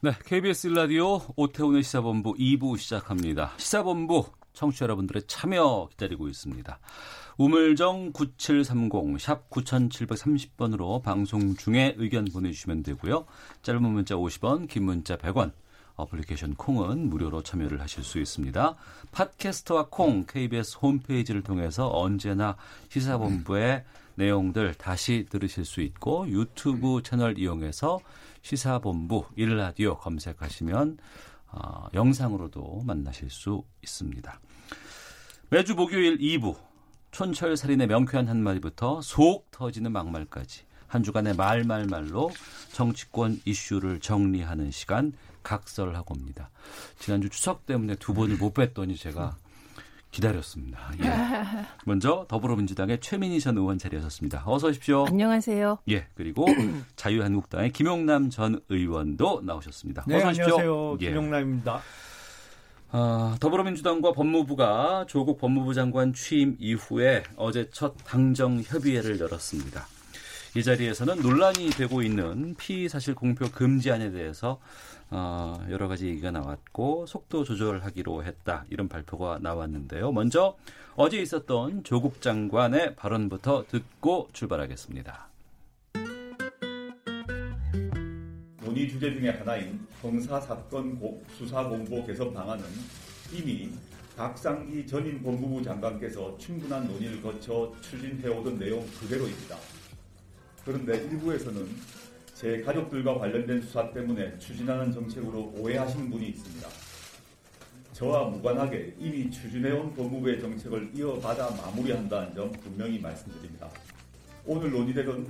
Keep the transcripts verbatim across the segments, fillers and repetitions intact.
네, 케이비에스 일 라디오 오태훈의 시사본부 이 부 시작합니다. 시사본부 청취자 여러분들의 참여 기다리고 있습니다. 우물정 구칠삼공 샵 구칠삼공 번으로 방송 중에 의견 보내주시면 되고요. 짧은 문자 오십 원, 긴 문자 백 원, 어플리케이션 콩은 무료로 참여를 하실 수 있습니다. 팟캐스트와 콩, 케이비에스 홈페이지를 통해서 언제나 시사본부의 내용들 다시 들으실 수 있고, 유튜브 채널 이용해서 시사본부 일 라디오 검색하시면 어, 영상으로도 만나실 수 있습니다. 매주 목요일 이 부, 촌철살인의 명쾌한 한마디부터 속 터지는 막말까지 한 주간의 말말말로 정치권 이슈를 정리하는 시간, 각설하고입니다. 지난주 추석 때문에 두 번을 못 뵀더니 제가 기다렸습니다. 예. 먼저 더불어민주당의 최민희 전 의원 자리에 섰습니다. 어서 오십시오. 안녕하세요. 예. 그리고 자유한국당의 김용남 전 의원도 나오셨습니다. 네, 어서 오십시오. 안녕하세요. 예. 김용남입니다. 아, 더불어민주당과 법무부가 조국 법무부 장관 취임 이후에 어제 첫 당정 협의회를 열었습니다. 이 자리에서는 논란이 되고 있는 피의사실 공표 금지안에 대해서 어, 여러 가지 얘기가 나왔고, 속도 조절하기로 했다, 이런 발표가 나왔는데요. 먼저 어제 있었던 조국 장관의 발언부터 듣고 출발하겠습니다. 논의 주제 중에 하나인 형사사건 수사본부 개선 방안은 이미 박상기 전임 법무부 장관께서 충분한 논의를 거쳐 추진해오던 내용 그대로입니다. 그런데 일부에서는 제 가족들과 관련된 수사 때문에 추진하는 정책으로 오해하신 분이 있습니다. 저와 무관하게 이미 추진해온 법무부의 정책을 이어받아 마무리한다는 점 분명히 말씀드립니다. 오늘 논의되던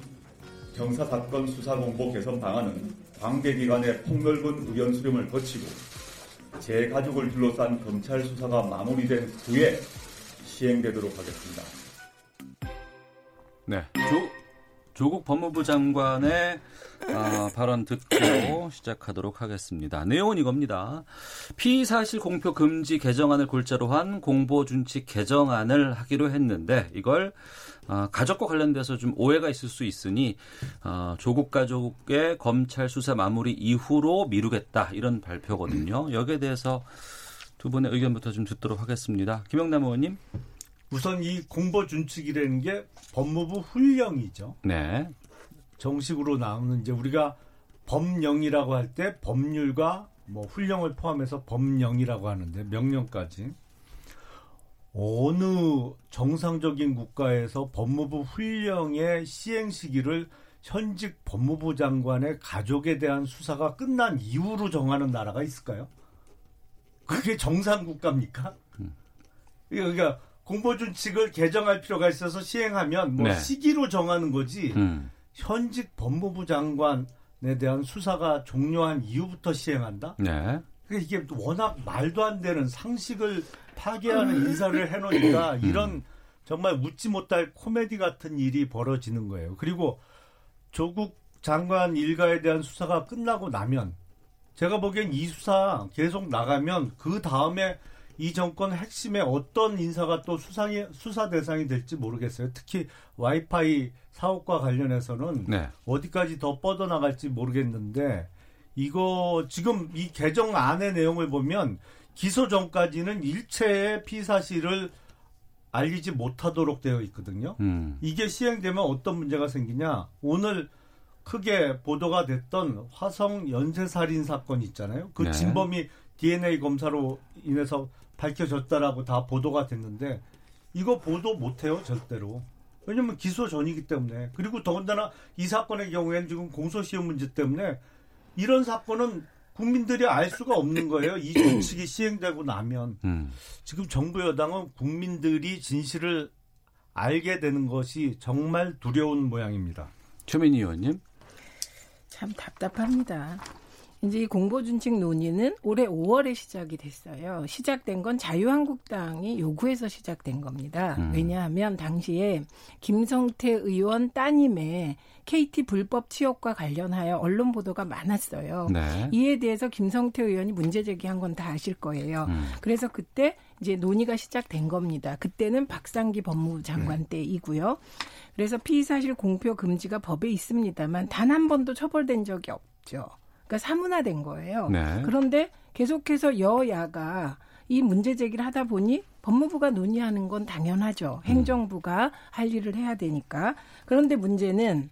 형사사건 수사본부 개선 방안은 관계기관의 폭넓은 의견 수렴을 거치고 제 가족을 둘러싼 검찰 수사가 마무리된 후에 시행되도록 하겠습니다. 네, 조... 조국 법무부 장관의 아, 발언 듣고 시작하도록 하겠습니다. 내용은 이겁니다. 피의사실 공표 금지 개정안을 골자로 한 공보준칙 개정안을 하기로 했는데, 이걸 아, 가족과 관련돼서 좀 오해가 있을 수 있으니 아, 조국 가족의 검찰 수사 마무리 이후로 미루겠다, 이런 발표거든요. 여기에 대해서 두 분의 의견부터 좀 듣도록 하겠습니다. 김영남 의원님. 우선 이 공보준칙이라는 게 법무부 훈령이죠. 네. 정식으로 나오는, 이제 우리가 법령이라고 할 때 법률과 뭐 훈령을 포함해서 법령이라고 하는데, 명령까지. 어느 정상적인 국가에서 법무부 훈령의 시행 시기를 현직 법무부 장관의 가족에 대한 수사가 끝난 이후로 정하는 나라가 있을까요? 그게 정상 국가입니까? 그러니까 공보준칙을 개정할 필요가 있어서 시행하면 뭐 네. 시기로 정하는 거지, 음. 현직 법무부 장관에 대한 수사가 종료한 이후부터 시행한다? 네. 이게 워낙 말도 안 되는 상식을 파괴하는 음. 인사를 해놓으니까 음. 이런 정말 웃지 못할 코미디 같은 일이 벌어지는 거예요. 그리고 조국 장관 일가에 대한 수사가 끝나고 나면, 제가 보기엔 이 수사 계속 나가면 그 다음에 이 정권 핵심의 어떤 인사가 또 수상이, 수사 대상이 될지 모르겠어요. 특히 와이파이 사업과 관련해서는 네. 어디까지 더 뻗어나갈지 모르겠는데, 이거 지금 이 개정안의 내용을 보면 기소 전까지는 일체의 피의 사실을 알리지 못하도록 되어 있거든요. 음. 이게 시행되면 어떤 문제가 생기냐. 오늘 크게 보도가 됐던 화성 연쇄살인 사건 있잖아요. 그 네. 진범이 디엔에이 검사로 인해서 밝혀졌다라고 다 보도가 됐는데, 이거 보도 못해요, 절대로. 왜냐면 기소 전이기 때문에. 그리고 더군다나 이 사건의 경우에는 지금 공소시효 문제 때문에 이런 사건은 국민들이 알 수가 없는 거예요. 이 정책이 시행되고 나면. 음. 지금 정부 여당은 국민들이 진실을 알게 되는 것이 정말 두려운 모양입니다. 최민희 의원님. 참 답답합니다. 이제 이 공보준칙 논의는 올해 오월에 시작이 됐어요. 시작된 건 자유한국당이 요구해서 시작된 겁니다. 음. 왜냐하면 당시에 김성태 의원 따님의 케이티 불법 취업과 관련하여 언론 보도가 많았어요. 네. 이에 대해서 김성태 의원이 문제 제기한 건 다 아실 거예요. 음. 그래서 그때 이제 논의가 시작된 겁니다. 그때는 박상기 법무부 장관 음. 때이고요. 그래서 피의사실 공표 금지가 법에 있습니다만 단 한 번도 처벌된 적이 없죠. 그러니까 사문화된 거예요. 네. 그런데 계속해서 여야가 이 문제 제기를 하다 보니 법무부가 논의하는 건 당연하죠. 행정부가 음. 할 일을 해야 되니까. 그런데 문제는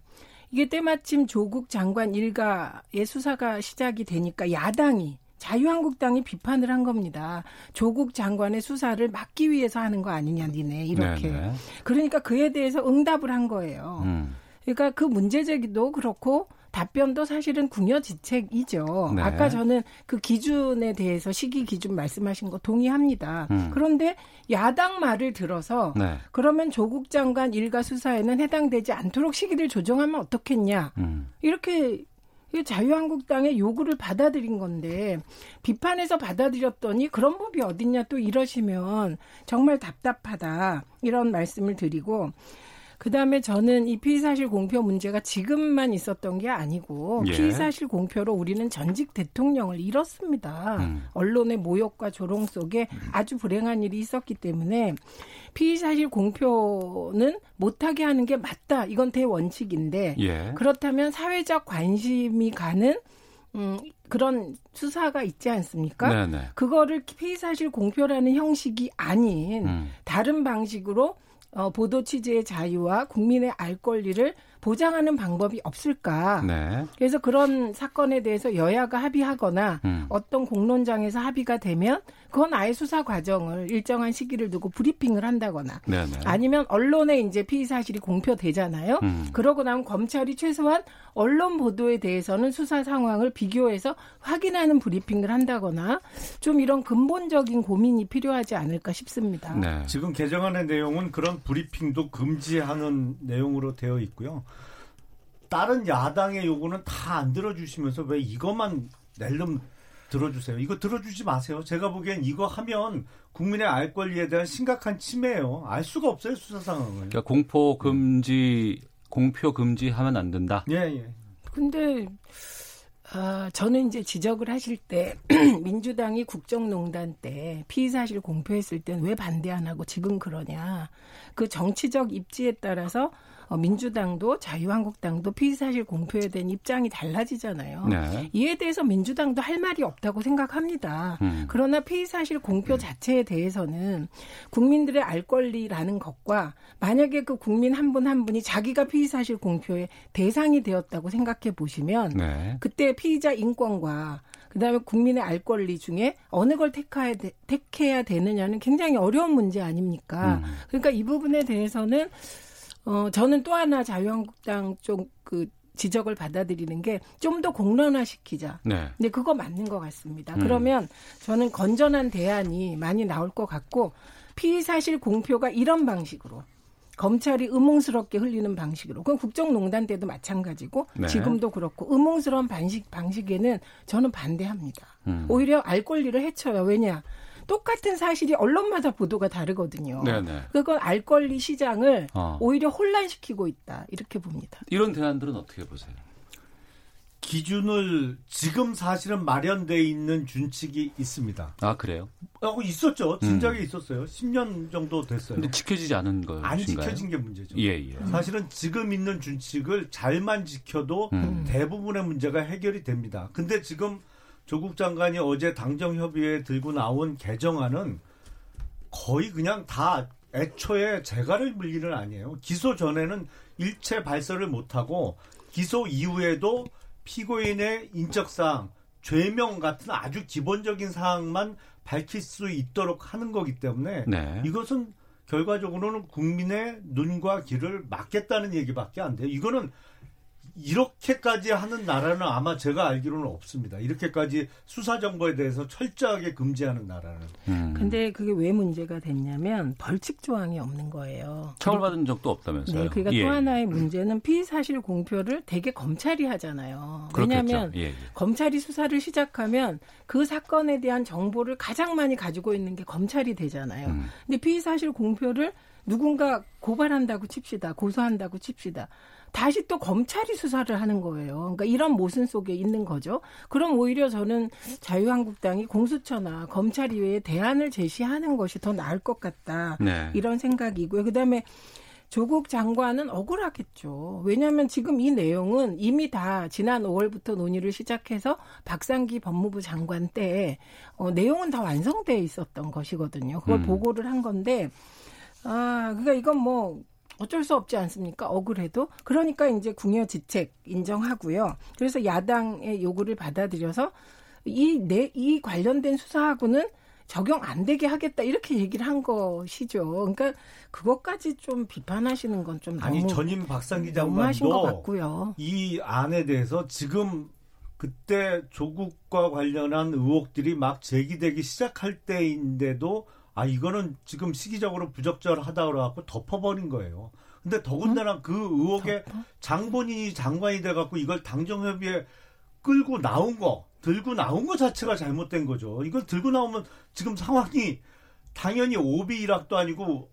이게 때마침 조국 장관 일가의 수사가 시작이 되니까 야당이 자유한국당이 비판을 한 겁니다. 조국 장관의 수사를 막기 위해서 하는 거 아니냐 니네 이렇게. 네네. 그러니까 그에 대해서 응답을 한 거예요. 음. 그러니까 그 문제 제기도 그렇고 답변도 사실은 궁여지책이죠. 네. 아까 저는 그 기준에 대해서 시기 기준 말씀하신 거 동의합니다. 음. 그런데 야당 말을 들어서 네. 그러면 조국 장관 일가 수사에는 해당되지 않도록 시기를 조정하면 어떻겠냐. 음. 이렇게 자유한국당의 요구를 받아들인 건데 비판해서 받아들였더니 그런 법이 어딨냐 또 이러시면 정말 답답하다. 이런 말씀을 드리고 그다음에 저는 이 피의사실 공표 문제가 지금만 있었던 게 아니고 예. 피의사실 공표로 우리는 전직 대통령을 잃었습니다. 음. 언론의 모욕과 조롱 속에 아주 불행한 일이 있었기 때문에 피의사실 공표는 못하게 하는 게 맞다. 이건 대원칙인데 예. 그렇다면 사회적 관심이 가는 음, 그런 수사가 있지 않습니까? 네네. 그거를 피의사실 공표라는 형식이 아닌 음. 다른 방식으로 어, 보도 취재의 자유와 국민의 알 권리를 보장하는 방법이 없을까. 네. 그래서 그런 사건에 대해서 여야가 합의하거나 음. 어떤 공론장에서 합의가 되면 그건 아예 수사 과정을 일정한 시기를 두고 브리핑을 한다거나 네네. 아니면 언론에 이제 피의 사실이 공표되잖아요. 음. 그러고 나면 검찰이 최소한 언론 보도에 대해서는 수사 상황을 비교해서 확인하는 브리핑을 한다거나 좀 이런 근본적인 고민이 필요하지 않을까 싶습니다. 네. 지금 개정안의 내용은 그런 브리핑도 금지하는 내용으로 되어 있고요. 다른 야당의 요구는 다 안 들어주시면서 왜 이것만 낼름 들어주세요. 이거 들어주지 마세요. 제가 보기엔 이거 하면 국민의 알 권리에 대한 심각한 침해예요. 알 수가 없어요. 수사 상황을. 그러니까 공포 금지, 음. 공표 금지하면 안 된다. 예, 예. 근데 아, 저는 이제 지적을 하실 때 민주당이 국정농단 때 피의사실 공표했을 땐 왜 반대 안 하고 지금 그러냐. 그 정치적 입지에 따라서 민주당도 자유한국당도 피의사실 공표에 대한 입장이 달라지잖아요. 네. 이에 대해서 민주당도 할 말이 없다고 생각합니다. 음. 그러나 피의사실 공표 자체에 대해서는 국민들의 알 권리라는 것과 만약에 그 국민 한 분 한 분이 자기가 피의사실 공표의 대상이 되었다고 생각해 보시면 네. 그때 피의자 인권과 그다음에 국민의 알 권리 중에 어느 걸 택해야, 되, 택해야 되느냐는 굉장히 어려운 문제 아닙니까? 음. 그러니까 이 부분에 대해서는 어, 저는 또 하나 자유한국당 쪽 그 지적을 받아들이는 게 좀 더 공론화시키자. 네. 근데 그거 맞는 것 같습니다. 음. 그러면 저는 건전한 대안이 많이 나올 것 같고 피의사실 공표가 이런 방식으로 검찰이 음흉스럽게 흘리는 방식으로 그건 국정농단 때도 마찬가지고 네. 지금도 그렇고 음흉스러운 방식, 방식에는 저는 반대합니다. 음. 오히려 알 권리를 해쳐요. 왜냐? 똑같은 사실이 언론마다 보도가 다르거든요. 네네. 그건 알 권리 시장을 어. 오히려 혼란시키고 있다. 이렇게 봅니다. 이런 대안들은 어떻게 보세요? 기준을 지금 사실은 마련되어 있는 준칙이 있습니다. 아, 그래요? 어, 있었죠. 진작에 음. 있었어요. 십 년 정도 됐어요. 근데 지켜지지 않은 거예요. 안 지켜진 게 문제죠. 예, 예. 사실은 지금 있는 준칙을 잘만 지켜도 음. 대부분의 문제가 해결이 됩니다. 근데 지금 조국 장관이 어제 당정협의회에 들고 나온 개정안은 거의 그냥 다 애초에 재갈을 물기는 아니에요. 기소 전에는 일체 발설을 못하고 기소 이후에도 피고인의 인적사항, 죄명 같은 아주 기본적인 사항만 밝힐 수 있도록 하는 거기 때문에 네. 이것은 결과적으로는 국민의 눈과 귀를 막겠다는 얘기밖에 안 돼요. 이거는 이렇게까지 하는 나라는 아마 제가 알기로는 없습니다. 이렇게까지 수사 정보에 대해서 철저하게 금지하는 나라는. 음. 근데 그게 왜 문제가 됐냐면 벌칙 조항이 없는 거예요. 처벌받은 적도 없다면서요. 네, 그러니까 예. 또 하나의 문제는 피의 사실 공표를 대개 검찰이 하잖아요. 왜냐하면 예, 예. 검찰이 수사를 시작하면 그 사건에 대한 정보를 가장 많이 가지고 있는 게 검찰이 되잖아요. 음. 근데 피의 사실 공표를 누군가 고발한다고 칩시다. 고소한다고 칩시다. 다시 또 검찰이 수사를 하는 거예요. 그러니까 이런 모순 속에 있는 거죠. 그럼 오히려 저는 자유한국당이 공수처나 검찰 이외에 대안을 제시하는 것이 더 나을 것 같다. 네. 이런 생각이고요. 그다음에 조국 장관은 억울하겠죠. 왜냐하면 지금 이 내용은 이미 다 지난 오월부터 논의를 시작해서 박상기 법무부 장관 때 어, 내용은 다 완성돼 있었던 것이거든요. 그걸 음. 보고를 한 건데 아, 그러니까 이건 뭐 어쩔 수 없지 않습니까? 억울해도. 그러니까 이제 궁여지책 인정하고요. 그래서 야당의 요구를 받아들여서 이, 내, 이 관련된 수사하고는 적용 안 되게 하겠다 이렇게 얘기를 한 것이죠. 그러니까 그것까지 좀 비판하시는 건 좀 너무 아니 전임 박상기 장관도 이 안에 대해서 지금 그때 조국과 관련한 의혹들이 막 제기되기 시작할 때인데도 아 이거는 지금 시기적으로 부적절하다고 해서 덮어버린 거예요. 근데 더군다나 음? 그 의혹에 덮어? 장본인이 장관이 돼갖고 이걸 당정협의에 끌고 나온 거, 들고 나온 거 자체가 잘못된 거죠. 이걸 들고 나오면 지금 상황이 당연히 오비 일학도 아니고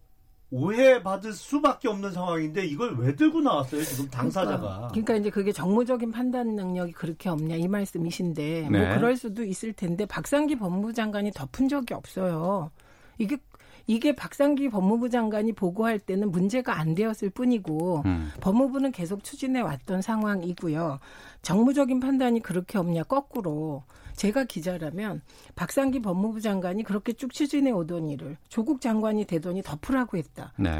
오해받을 수밖에 없는 상황인데 이걸 왜 들고 나왔어요? 지금 당사자가. 그러니까, 그러니까 이제 그게 정무적인 판단 능력이 그렇게 없냐 이 말씀이신데 네. 뭐 그럴 수도 있을 텐데 박상기 법무부 장관이 덮은 적이 없어요. 이게 이게 박상기 법무부 장관이 보고할 때는 문제가 안 되었을 뿐이고 음. 법무부는 계속 추진해 왔던 상황이고요. 정무적인 판단이 그렇게 없냐 거꾸로 제가 기자라면 박상기 법무부 장관이 그렇게 쭉 추진해 오던 일을 조국 장관이 되더니 덮으라고 했다. 네.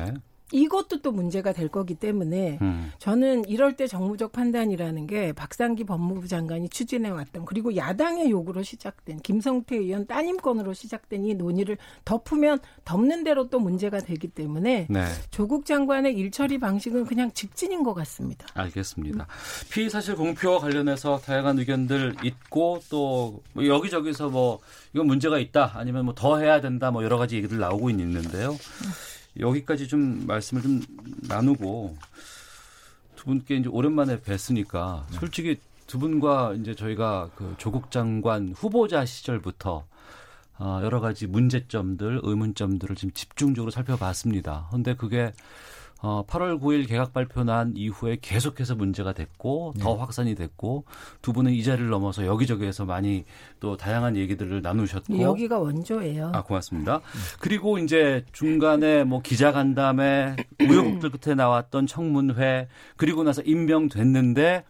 이것도 또 문제가 될 거기 때문에 음. 저는 이럴 때 정무적 판단이라는 게 박상기 법무부 장관이 추진해왔던 그리고 야당의 요구로 시작된 김성태 의원 따님권으로 시작된 이 논의를 덮으면 덮는 대로 또 문제가 되기 때문에 네. 조국 장관의 일처리 방식은 그냥 직진인 것 같습니다. 알겠습니다. 음. 피의 사실 공표와 관련해서 다양한 의견들 있고 또 뭐 여기저기서 뭐 이건 문제가 있다 아니면 뭐 더 해야 된다 뭐 여러 가지 얘기들 나오고 있는데요. 여기까지 좀 말씀을 좀 나누고 두 분께 이제 오랜만에 뵀으니까 솔직히 두 분과 이제 저희가 그 조국 장관 후보자 시절부터 여러 가지 문제점들, 의문점들을 지금 집중적으로 살펴봤습니다. 그런데 그게 팔월 구일 개각 발표 난 이후에 계속해서 문제가 됐고 더 확산이 됐고 두 분은 이 자리를 넘어서 여기저기에서 많이 또 다양한 얘기들을 나누셨고 여기가 원조예요. 아 고맙습니다. 그리고 이제 중간에 뭐 기자간담회 의혹들 끝에 나왔던 청문회 그리고 나서 임명됐는데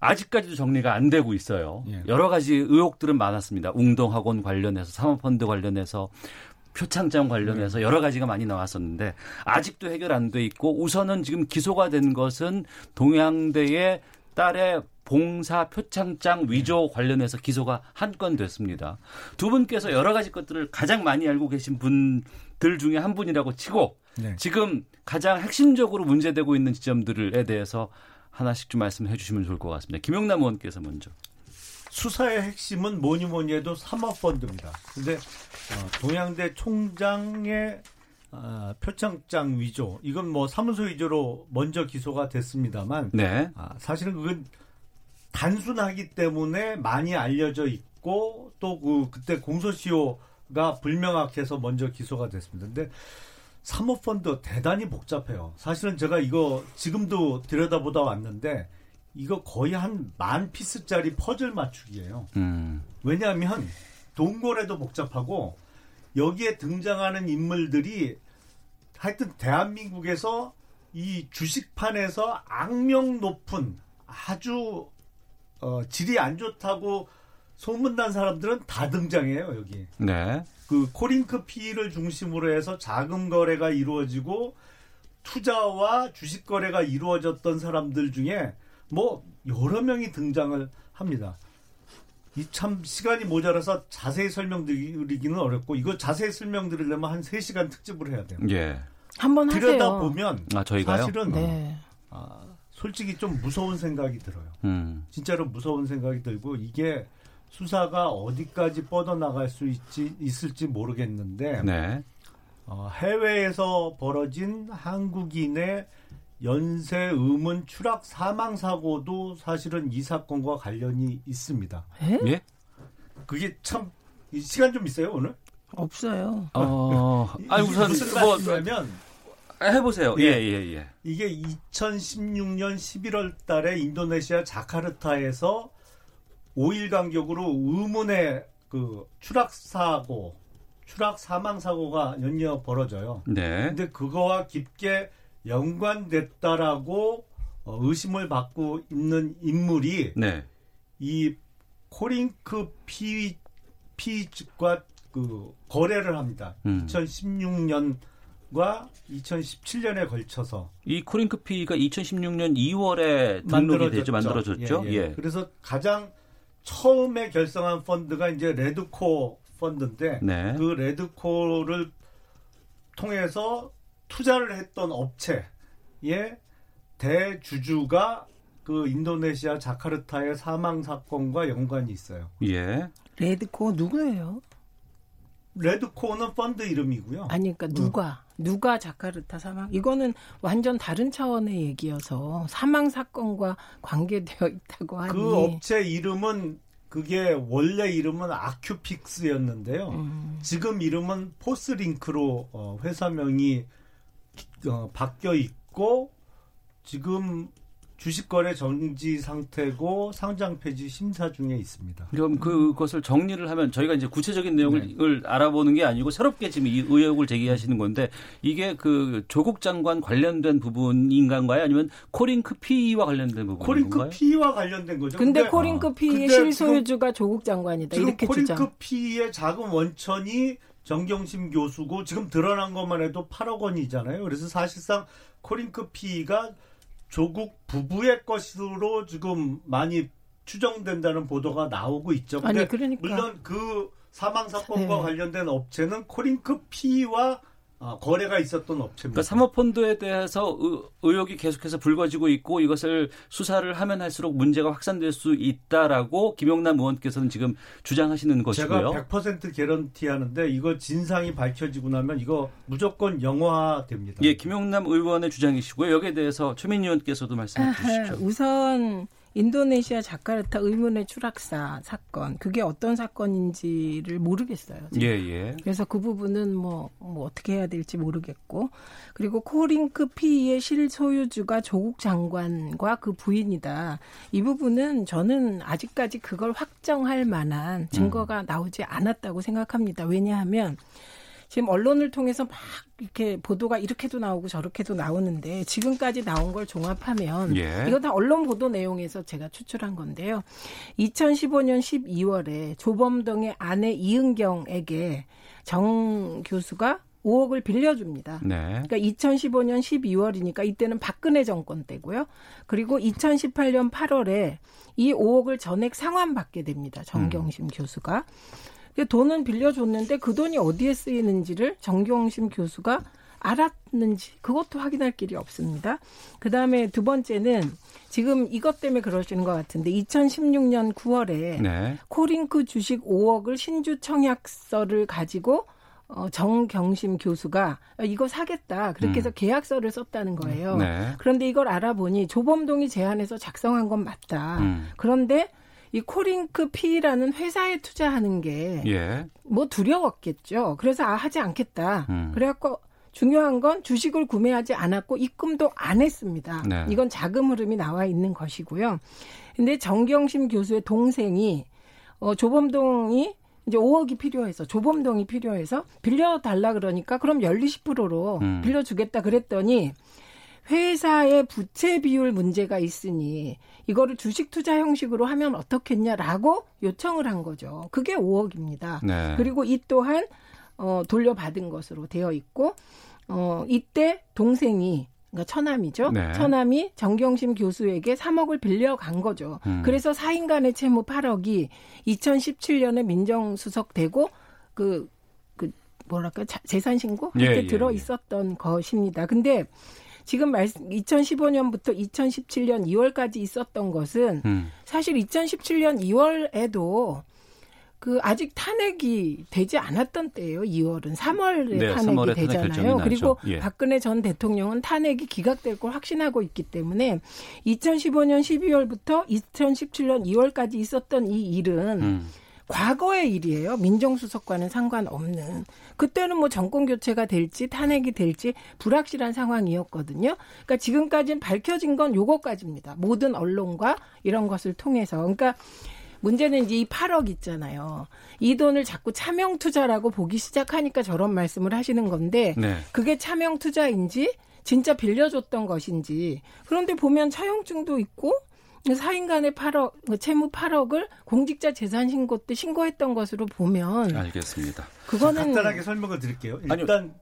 아직까지도 정리가 안 되고 있어요. 여러 가지 의혹들은 많았습니다. 웅동학원 관련해서 사모펀드 관련해서 표창장 관련해서 여러 가지가 많이 나왔었는데 아직도 해결 안 돼 있고 우선은 지금 기소가 된 것은 동양대의 딸의 봉사 표창장 위조 관련해서 기소가 한 건 됐습니다. 두 분께서 여러 가지 것들을 가장 많이 알고 계신 분들 중에 한 분이라고 치고 네. 지금 가장 핵심적으로 문제되고 있는 지점들에 대해서 하나씩 좀 말씀해 주시면 좋을 것 같습니다. 김용남 의원께서 먼저. 수사의 핵심은 뭐니 뭐니 해도 사모펀드입니다. 근데 동양대 총장의 표창장 위조, 이건 뭐 사무소 위조로 먼저 기소가 됐습니다만 네. 사실은 그건 단순하기 때문에 많이 알려져 있고 또 그 그때 공소시효가 불명확해서 먼저 기소가 됐습니다. 근데 사모펀드 대단히 복잡해요. 사실은 제가 이거 지금도 들여다보다 왔는데 이거 거의 한 만 피스짜리 퍼즐 맞추기예요. 음. 왜냐하면 동거래도 복잡하고 여기에 등장하는 인물들이 하여튼 대한민국에서 이 주식판에서 악명 높은 아주 어, 질이 안 좋다고 소문난 사람들은 다 등장해요. 여기. 네. 그 코링크 피를 중심으로 해서 자금 거래가 이루어지고 투자와 주식 거래가 이루어졌던 사람들 중에 뭐 여러 명이 등장을 합니다. 이 참 시간이 모자라서 자세히 설명드리기는 어렵고 이거 자세히 설명드리려면 한 세 시간 특집을 해야 돼요. 예. 한번 하세요. 들여다보면 아, 저희가요? 사실은 네. 아, 솔직히 좀 무서운 생각이 들어요. 음. 진짜로 무서운 생각이 들고 이게 수사가 어디까지 뻗어나갈 수 있지, 있을지 모르겠는데 네. 어, 해외에서 벌어진 한국인의 연쇄 의문 추락 사망 사고도 사실은 이 사건과 관련이 있습니다. 예? 그게 참 시간 좀 있어요 오늘? 없어요. 어... 아니 무슨 무슨 말이냐면 뭐... 해보세요. 예예예. 예, 예. 이게 이천십육 년 십일월 달에 인도네시아 자카르타에서 오 일 간격으로 의문의 그 추락 사고, 추락 사망 사고가 연이어 벌어져요. 네. 근데 그거와 깊게 연관됐다라고 의심을 받고 있는 인물이 네. 이 코링크 피, 피과 그 거래를 합니다. 음. 이천십육 년과 이천십칠 년에 걸쳐서 이 코링크 피가 이천십육 년 이월에 등록이 되죠, 만들어졌죠. 예, 예. 예. 그래서 가장 처음에 결성한 펀드가 이제 레드코 펀드인데 네. 그 레드코를 통해서 투자를 했던 업체의 대주주가 그 인도네시아 자카르타의 사망 사건과 연관이 있어요. 예. 레드코 누구예요? 레드코는 펀드 이름이고요. 아니 그러니까 누가 응. 누가 자카르타 사망 이거는 완전 다른 차원의 얘기여서 사망 사건과 관계되어 있다고 하니 그 업체 이름은 그게 원래 이름은 아큐픽스였는데요. 음. 지금 이름은 포스링크로 회사명이 바뀌어 있고 지금 주식거래 정지 상태고 상장 폐지 심사 중에 있습니다. 그럼 그것을 정리를 하면 저희가 이제 구체적인 내용을 네. 알아보는 게 아니고 새롭게 지금 이 의혹을 제기하시는 건데 이게 그 조국 장관 관련된 부분인가요? 아니면 코링크 피이와 관련된 부분인가요? 코링크 피이와 관련된 거죠. 근데, 근데 코링크 피이의 아. 실소유주가 조국 장관이다. 지금 이렇게 코링크 주장. 피이의 자금 원천이 정경심 교수고 지금 드러난 것만 해도 팔억 원이잖아요. 그래서 사실상 코링크 피이가 조국 부부의 것으로 지금 많이 추정된다는 보도가 나오고 있죠. 근데 아니, 그러니까. 물론 그 사망 사건과 네. 관련된 업체는 코링크 피와 거래가 있었던 업체입니다. 그러니까 사모펀드에 대해서 의혹이 계속해서 불거지고 있고 이것을 수사를 하면 할수록 문제가 확산될 수 있다라고 김용남 의원께서는 지금 주장하시는 것이고요. 제가 백 퍼센트 개런티하는데 이거 진상이 밝혀지고 나면 이거 무조건 영화화됩니다. 예, 김용남 의원의 주장이시고요. 여기에 대해서 최민희 의원께서도 말씀해 주시죠. 우선 인도네시아 자카르타 의문의 추락사 사건 그게 어떤 사건인지를 모르겠어요. 예예. 예. 그래서 그 부분은 뭐, 뭐 어떻게 해야 될지 모르겠고 그리고 코링크 피이의 실소유주가 조국 장관과 그 부인이다. 이 부분은 저는 아직까지 그걸 확정할 만한 증거가 음. 나오지 않았다고 생각합니다. 왜냐하면 지금 언론을 통해서 막 이렇게 보도가 이렇게도 나오고 저렇게도 나오는데 지금까지 나온 걸 종합하면 예. 이거 다 언론 보도 내용에서 제가 추출한 건데요. 이천십오 년 십이월에 조범동의 아내 이은경에게 정 교수가 오억을 빌려줍니다. 네. 그러니까 이천십오 년 십이월이니까 이때는 박근혜 정권 때고요. 그리고 이천십팔 년 팔월에 이 오억을 전액 상환받게 됩니다. 정경심 음. 교수가. 돈은 빌려줬는데 그 돈이 어디에 쓰이는지를 정경심 교수가 알았는지 그것도 확인할 길이 없습니다. 그다음에 두 번째는 지금 이것 때문에 그러시는 것 같은데 이천십육 년 구월에 네. 코링크 주식 오억을 신주 청약서를 가지고 어, 정경심 교수가 이거 사겠다. 그렇게 해서 음. 계약서를 썼다는 거예요. 네. 그런데 이걸 알아보니 조범동이 제안해서 작성한 건 맞다. 음. 그런데 이 코링크 피라는 회사에 투자하는 게 뭐 예. 두려웠겠죠. 그래서 아, 하지 않겠다. 음. 그래갖고 중요한 건 주식을 구매하지 않았고 입금도 안 했습니다. 네. 이건 자금 흐름이 나와 있는 것이고요. 근데 정경심 교수의 동생이 어, 조범동이 이제 오억이 필요해서 조범동이 필요해서 빌려달라 그러니까 그럼 십이, 이십 퍼센트로 음. 빌려주겠다 그랬더니 회사의 부채 비율 문제가 있으니 이거를 주식 투자 형식으로 하면 어떻겠냐라고 요청을 한 거죠. 그게 오억입니다. 네. 그리고 이 또한 어, 돌려받은 것으로 되어 있고 어, 이때 동생이 그러니까 처남이죠. 네. 처남이 정경심 교수에게 삼억을 빌려간 거죠. 음. 그래서 사인간의 채무 팔억이 이천십칠 년에 민정수석 되고 그, 그 뭐랄까 재산신고 이렇게 예, 예, 들어 있었던 예. 것입니다. 근데 지금 말씀 이천십오 년부터 이천십칠 년 이월까지 있었던 것은 음. 사실 이천십칠 년 이월에도 그 아직 탄핵이 되지 않았던 때예요. 이월은 삼월에 네, 탄핵이 삼월에 되잖아요. 탄핵 그리고 예. 박근혜 전 대통령은 탄핵이 기각될 걸 확신하고 있기 때문에 이천십오 년 십이월부터 이천십칠 년 이월까지 있었던 이 일은 음. 과거의 일이에요. 민정수석과는 상관없는. 그때는 뭐 정권교체가 될지 탄핵이 될지 불확실한 상황이었거든요. 그러니까 지금까지는 밝혀진 건 요거까지입니다. 모든 언론과 이런 것을 통해서. 그러니까 문제는 이제 이 팔억 있잖아요. 이 돈을 자꾸 차명투자라고 보기 시작하니까 저런 말씀을 하시는 건데 네. 그게 차명투자인지 진짜 빌려줬던 것인지. 그런데 보면 차용증도 있고 사인간의 팔억, 채무 팔억을 공직자 재산 신고 때 신고했던 것으로 보면 알겠습니다. 그거는 간단하게 설명을 드릴게요. 일단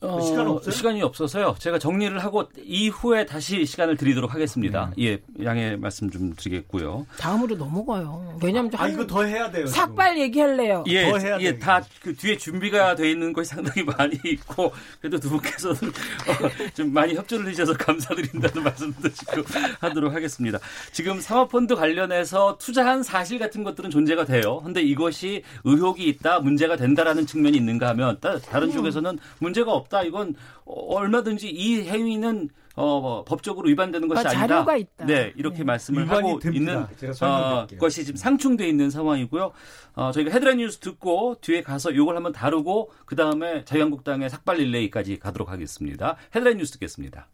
아니요, 시간 없어요? 시간이 없어서요. 제가 정리를 하고 이후에 다시 시간을 드리도록 하겠습니다. 네. 예, 양해 말씀 좀 드리겠고요. 다음으로 넘어가요. 왜냐하면 아, 한, 이거 더 해야 돼요. 삭발 얘기할래요. 예, 더 해야 예, 돼요. 다 그 뒤에 준비가 돼 있는 것이 상당히 많이 있고 그래도 두 분께서는 어, 좀 많이 협조를 해주셔서 감사드린다는 말씀도 지금 하도록 하겠습니다. 지금 사모펀드 관련해서 투자한 사실 같은 것들은 존재가 돼요. 그런데 이것이 의혹이 있다, 문제가 된다라는 측면이 있는가 하면 따, 다른 음. 쪽에서는 문제가 없다. 이건 얼마든지 이 행위는 어, 법적으로 위반되는 것이 그러니까 아니다. 자료가 있다. 네, 이렇게 네. 말씀을 하고 됩니다. 있는 어, 것이 지금 상충되어 있는 상황이고요. 어, 저희가 헤드라인 뉴스 듣고 뒤에 가서 이걸 한번 다루고 그다음에 자유한국당의 삭발 릴레이까지 가도록 하겠습니다. 헤드라인 뉴스 듣겠습니다.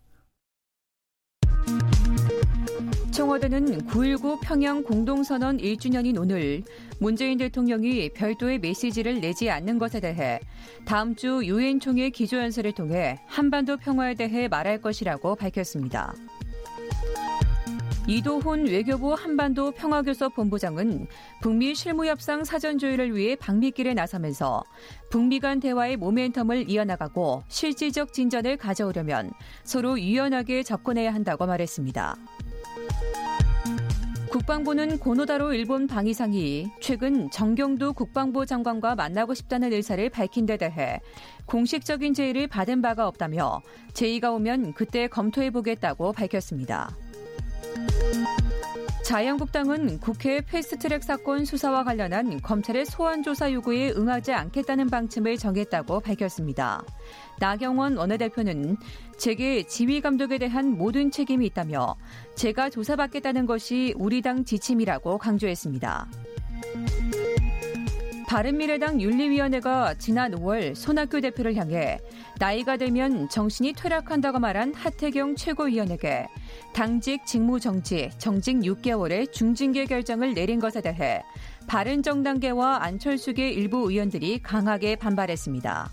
청와대는 구일구 평양 공동선언 일 주년인 오늘 문재인 대통령이 별도의 메시지를 내지 않는 것에 대해 다음 주 유엔 총회 기조연설을 통해 한반도 평화에 대해 말할 것이라고 밝혔습니다. 이도훈 외교부 한반도 평화교섭 본부장은 북미 실무협상 사전조율을 위해 방미길에 나서면서 북미 간 대화의 모멘텀을 이어나가고 실질적 진전을 가져오려면 서로 유연하게 접근해야 한다고 말했습니다. 국방부는 고노다로 일본 방위상이 최근 정경두 국방부 장관과 만나고 싶다는 의사를 밝힌 데 대해 공식적인 제의를 받은 바가 없다며 제의가 오면 그때 검토해보겠다고 밝혔습니다. 자유한국당은 국회 패스트트랙 사건 수사와 관련한 검찰의 소환조사 요구에 응하지 않겠다는 방침을 정했다고 밝혔습니다. 나경원 원내대표는 제게 지휘감독에 대한 모든 책임이 있다며 제가 조사받겠다는 것이 우리 당 지침이라고 강조했습니다. 바른미래당 윤리위원회가 지난 오월 손학규 대표를 향해 나이가 들면 정신이 퇴락한다고 말한 하태경 최고위원에게 당직 직무정지, 정직 육 개월의 중징계 결정을 내린 것에 대해 바른정당계와 안철수계 일부 의원들이 강하게 반발했습니다.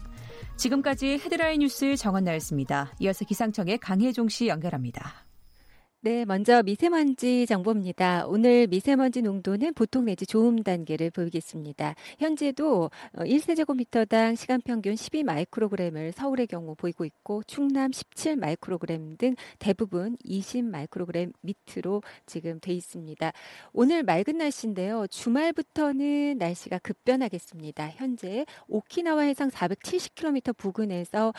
지금까지 헤드라인 뉴스 정원나였습니다. 이어서 기상청의 강혜종 씨 연결합니다. 네, 먼저 미세먼지 정보입니다. 오늘 미세먼지 농도는 보통 내지 좋음 단계를 보이겠습니다. 현재도 일 세제곱미터당 시간 평균 십이 마이크로그램을 서울의 경우 보이고 있고 충남 십칠 마이크로그램 등 대부분 이십 마이크로그램 밑으로 지금 돼 있습니다. 오늘 맑은 날씨인데요. 주말부터는 날씨가 급변하겠습니다. 현재 오키나와 해상 사백칠십 킬로미터 부근에서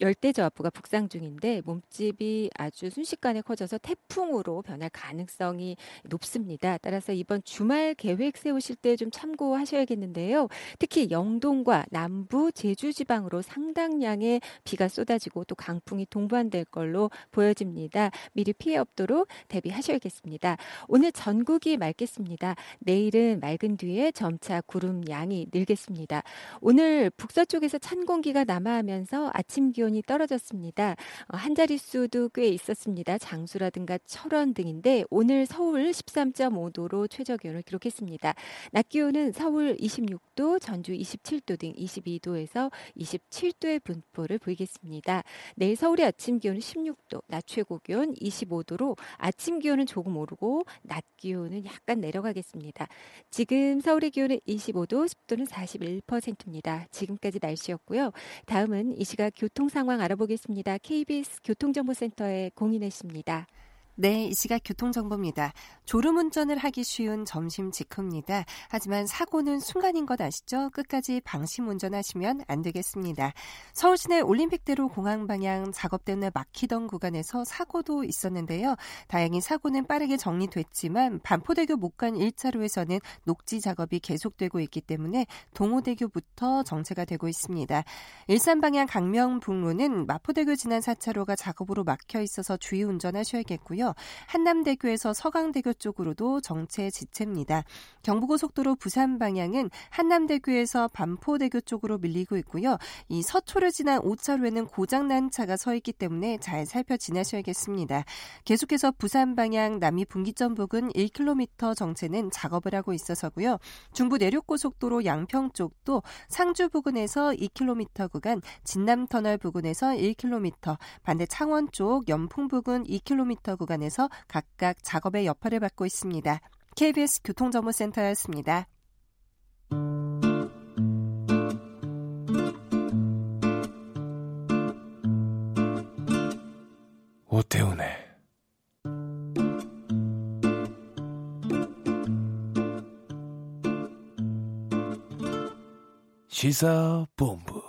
열대저압부가 북상 중인데 몸집이 아주 순식간에 커져서 태풍으로 변할 가능성이 높습니다. 따라서 이번 주말 계획 세우실 때 좀 참고하셔야겠는데요. 특히 영동과 남부 제주지방으로 상당량의 비가 쏟아지고 또 강풍이 동반될 걸로 보여집니다. 미리 피해 없도록 대비하셔야겠습니다. 오늘 전국이 맑겠습니다. 내일은 맑은 뒤에 점차 구름 양이 늘겠습니다. 오늘 북서쪽에서 찬 공기가 남하하면서 아침 기온이 떨어졌습니다. 한 자릿수도 꽤 있었습니다. 장수라든가 철원 등인데 오늘 서울 십삼 점 오 도로 최저기온을 기록했습니다. 낮 기온은 서울 이십육 도, 전주 이십칠 도 등 이십이 도에서 이십칠 도의 분포를 보이겠습니다. 내일 서울의 아침 기온은 십육 도, 낮 최고기온 이십오 도로 아침 기온은 조금 오르고 낮 기온은 약간 내려가겠습니다. 지금 서울의 기온은 이십오 도, 습도는 사십일 퍼센트입니다. 지금까지 날씨였고요. 다음은 이 시각 교통 상황 알아보겠습니다. 케이비에스 교통정보센터의 공인혜 씨입니다. 네, 이 시각 교통정보입니다. 졸음운전을 하기 쉬운 점심 직후입니다. 하지만 사고는 순간인 것 아시죠? 끝까지 방심운전하시면 안 되겠습니다. 서울시내 올림픽대로 공항 방향 작업 때문에 막히던 구간에서 사고도 있었는데요. 다행히 사고는 빠르게 정리됐지만 반포대교 목간 일 차로에서는 녹지 작업이 계속되고 있기 때문에 동호대교부터 정체가 되고 있습니다. 일산 방향 강명북로는 마포대교 지난 사 차로가 작업으로 막혀 있어서 주의 운전하셔야겠고요. 한남대교에서 서강대교 쪽으로도 정체 지체입니다. 경부고속도로 부산 방향은 한남대교에서 반포대교 쪽으로 밀리고 있고요. 이 서초를 지난 오 차로에는 고장난 차가 서 있기 때문에 잘 살펴 지나셔야겠습니다. 계속해서 부산 방향 남이 분기점 부근 일 킬로미터 정체는 작업을 하고 있어서고요. 중부 내륙고속도로 양평 쪽도 상주 부근에서 이 킬로미터 구간, 진남터널 부근에서 일 킬로미터, 반대 창원 쪽 연풍 부근 이 킬로미터 구간 에서 각각 작업의 여파를 받고 있습니다. 케이비에스 교통정보센터였습니다. 오태훈의 시사본부.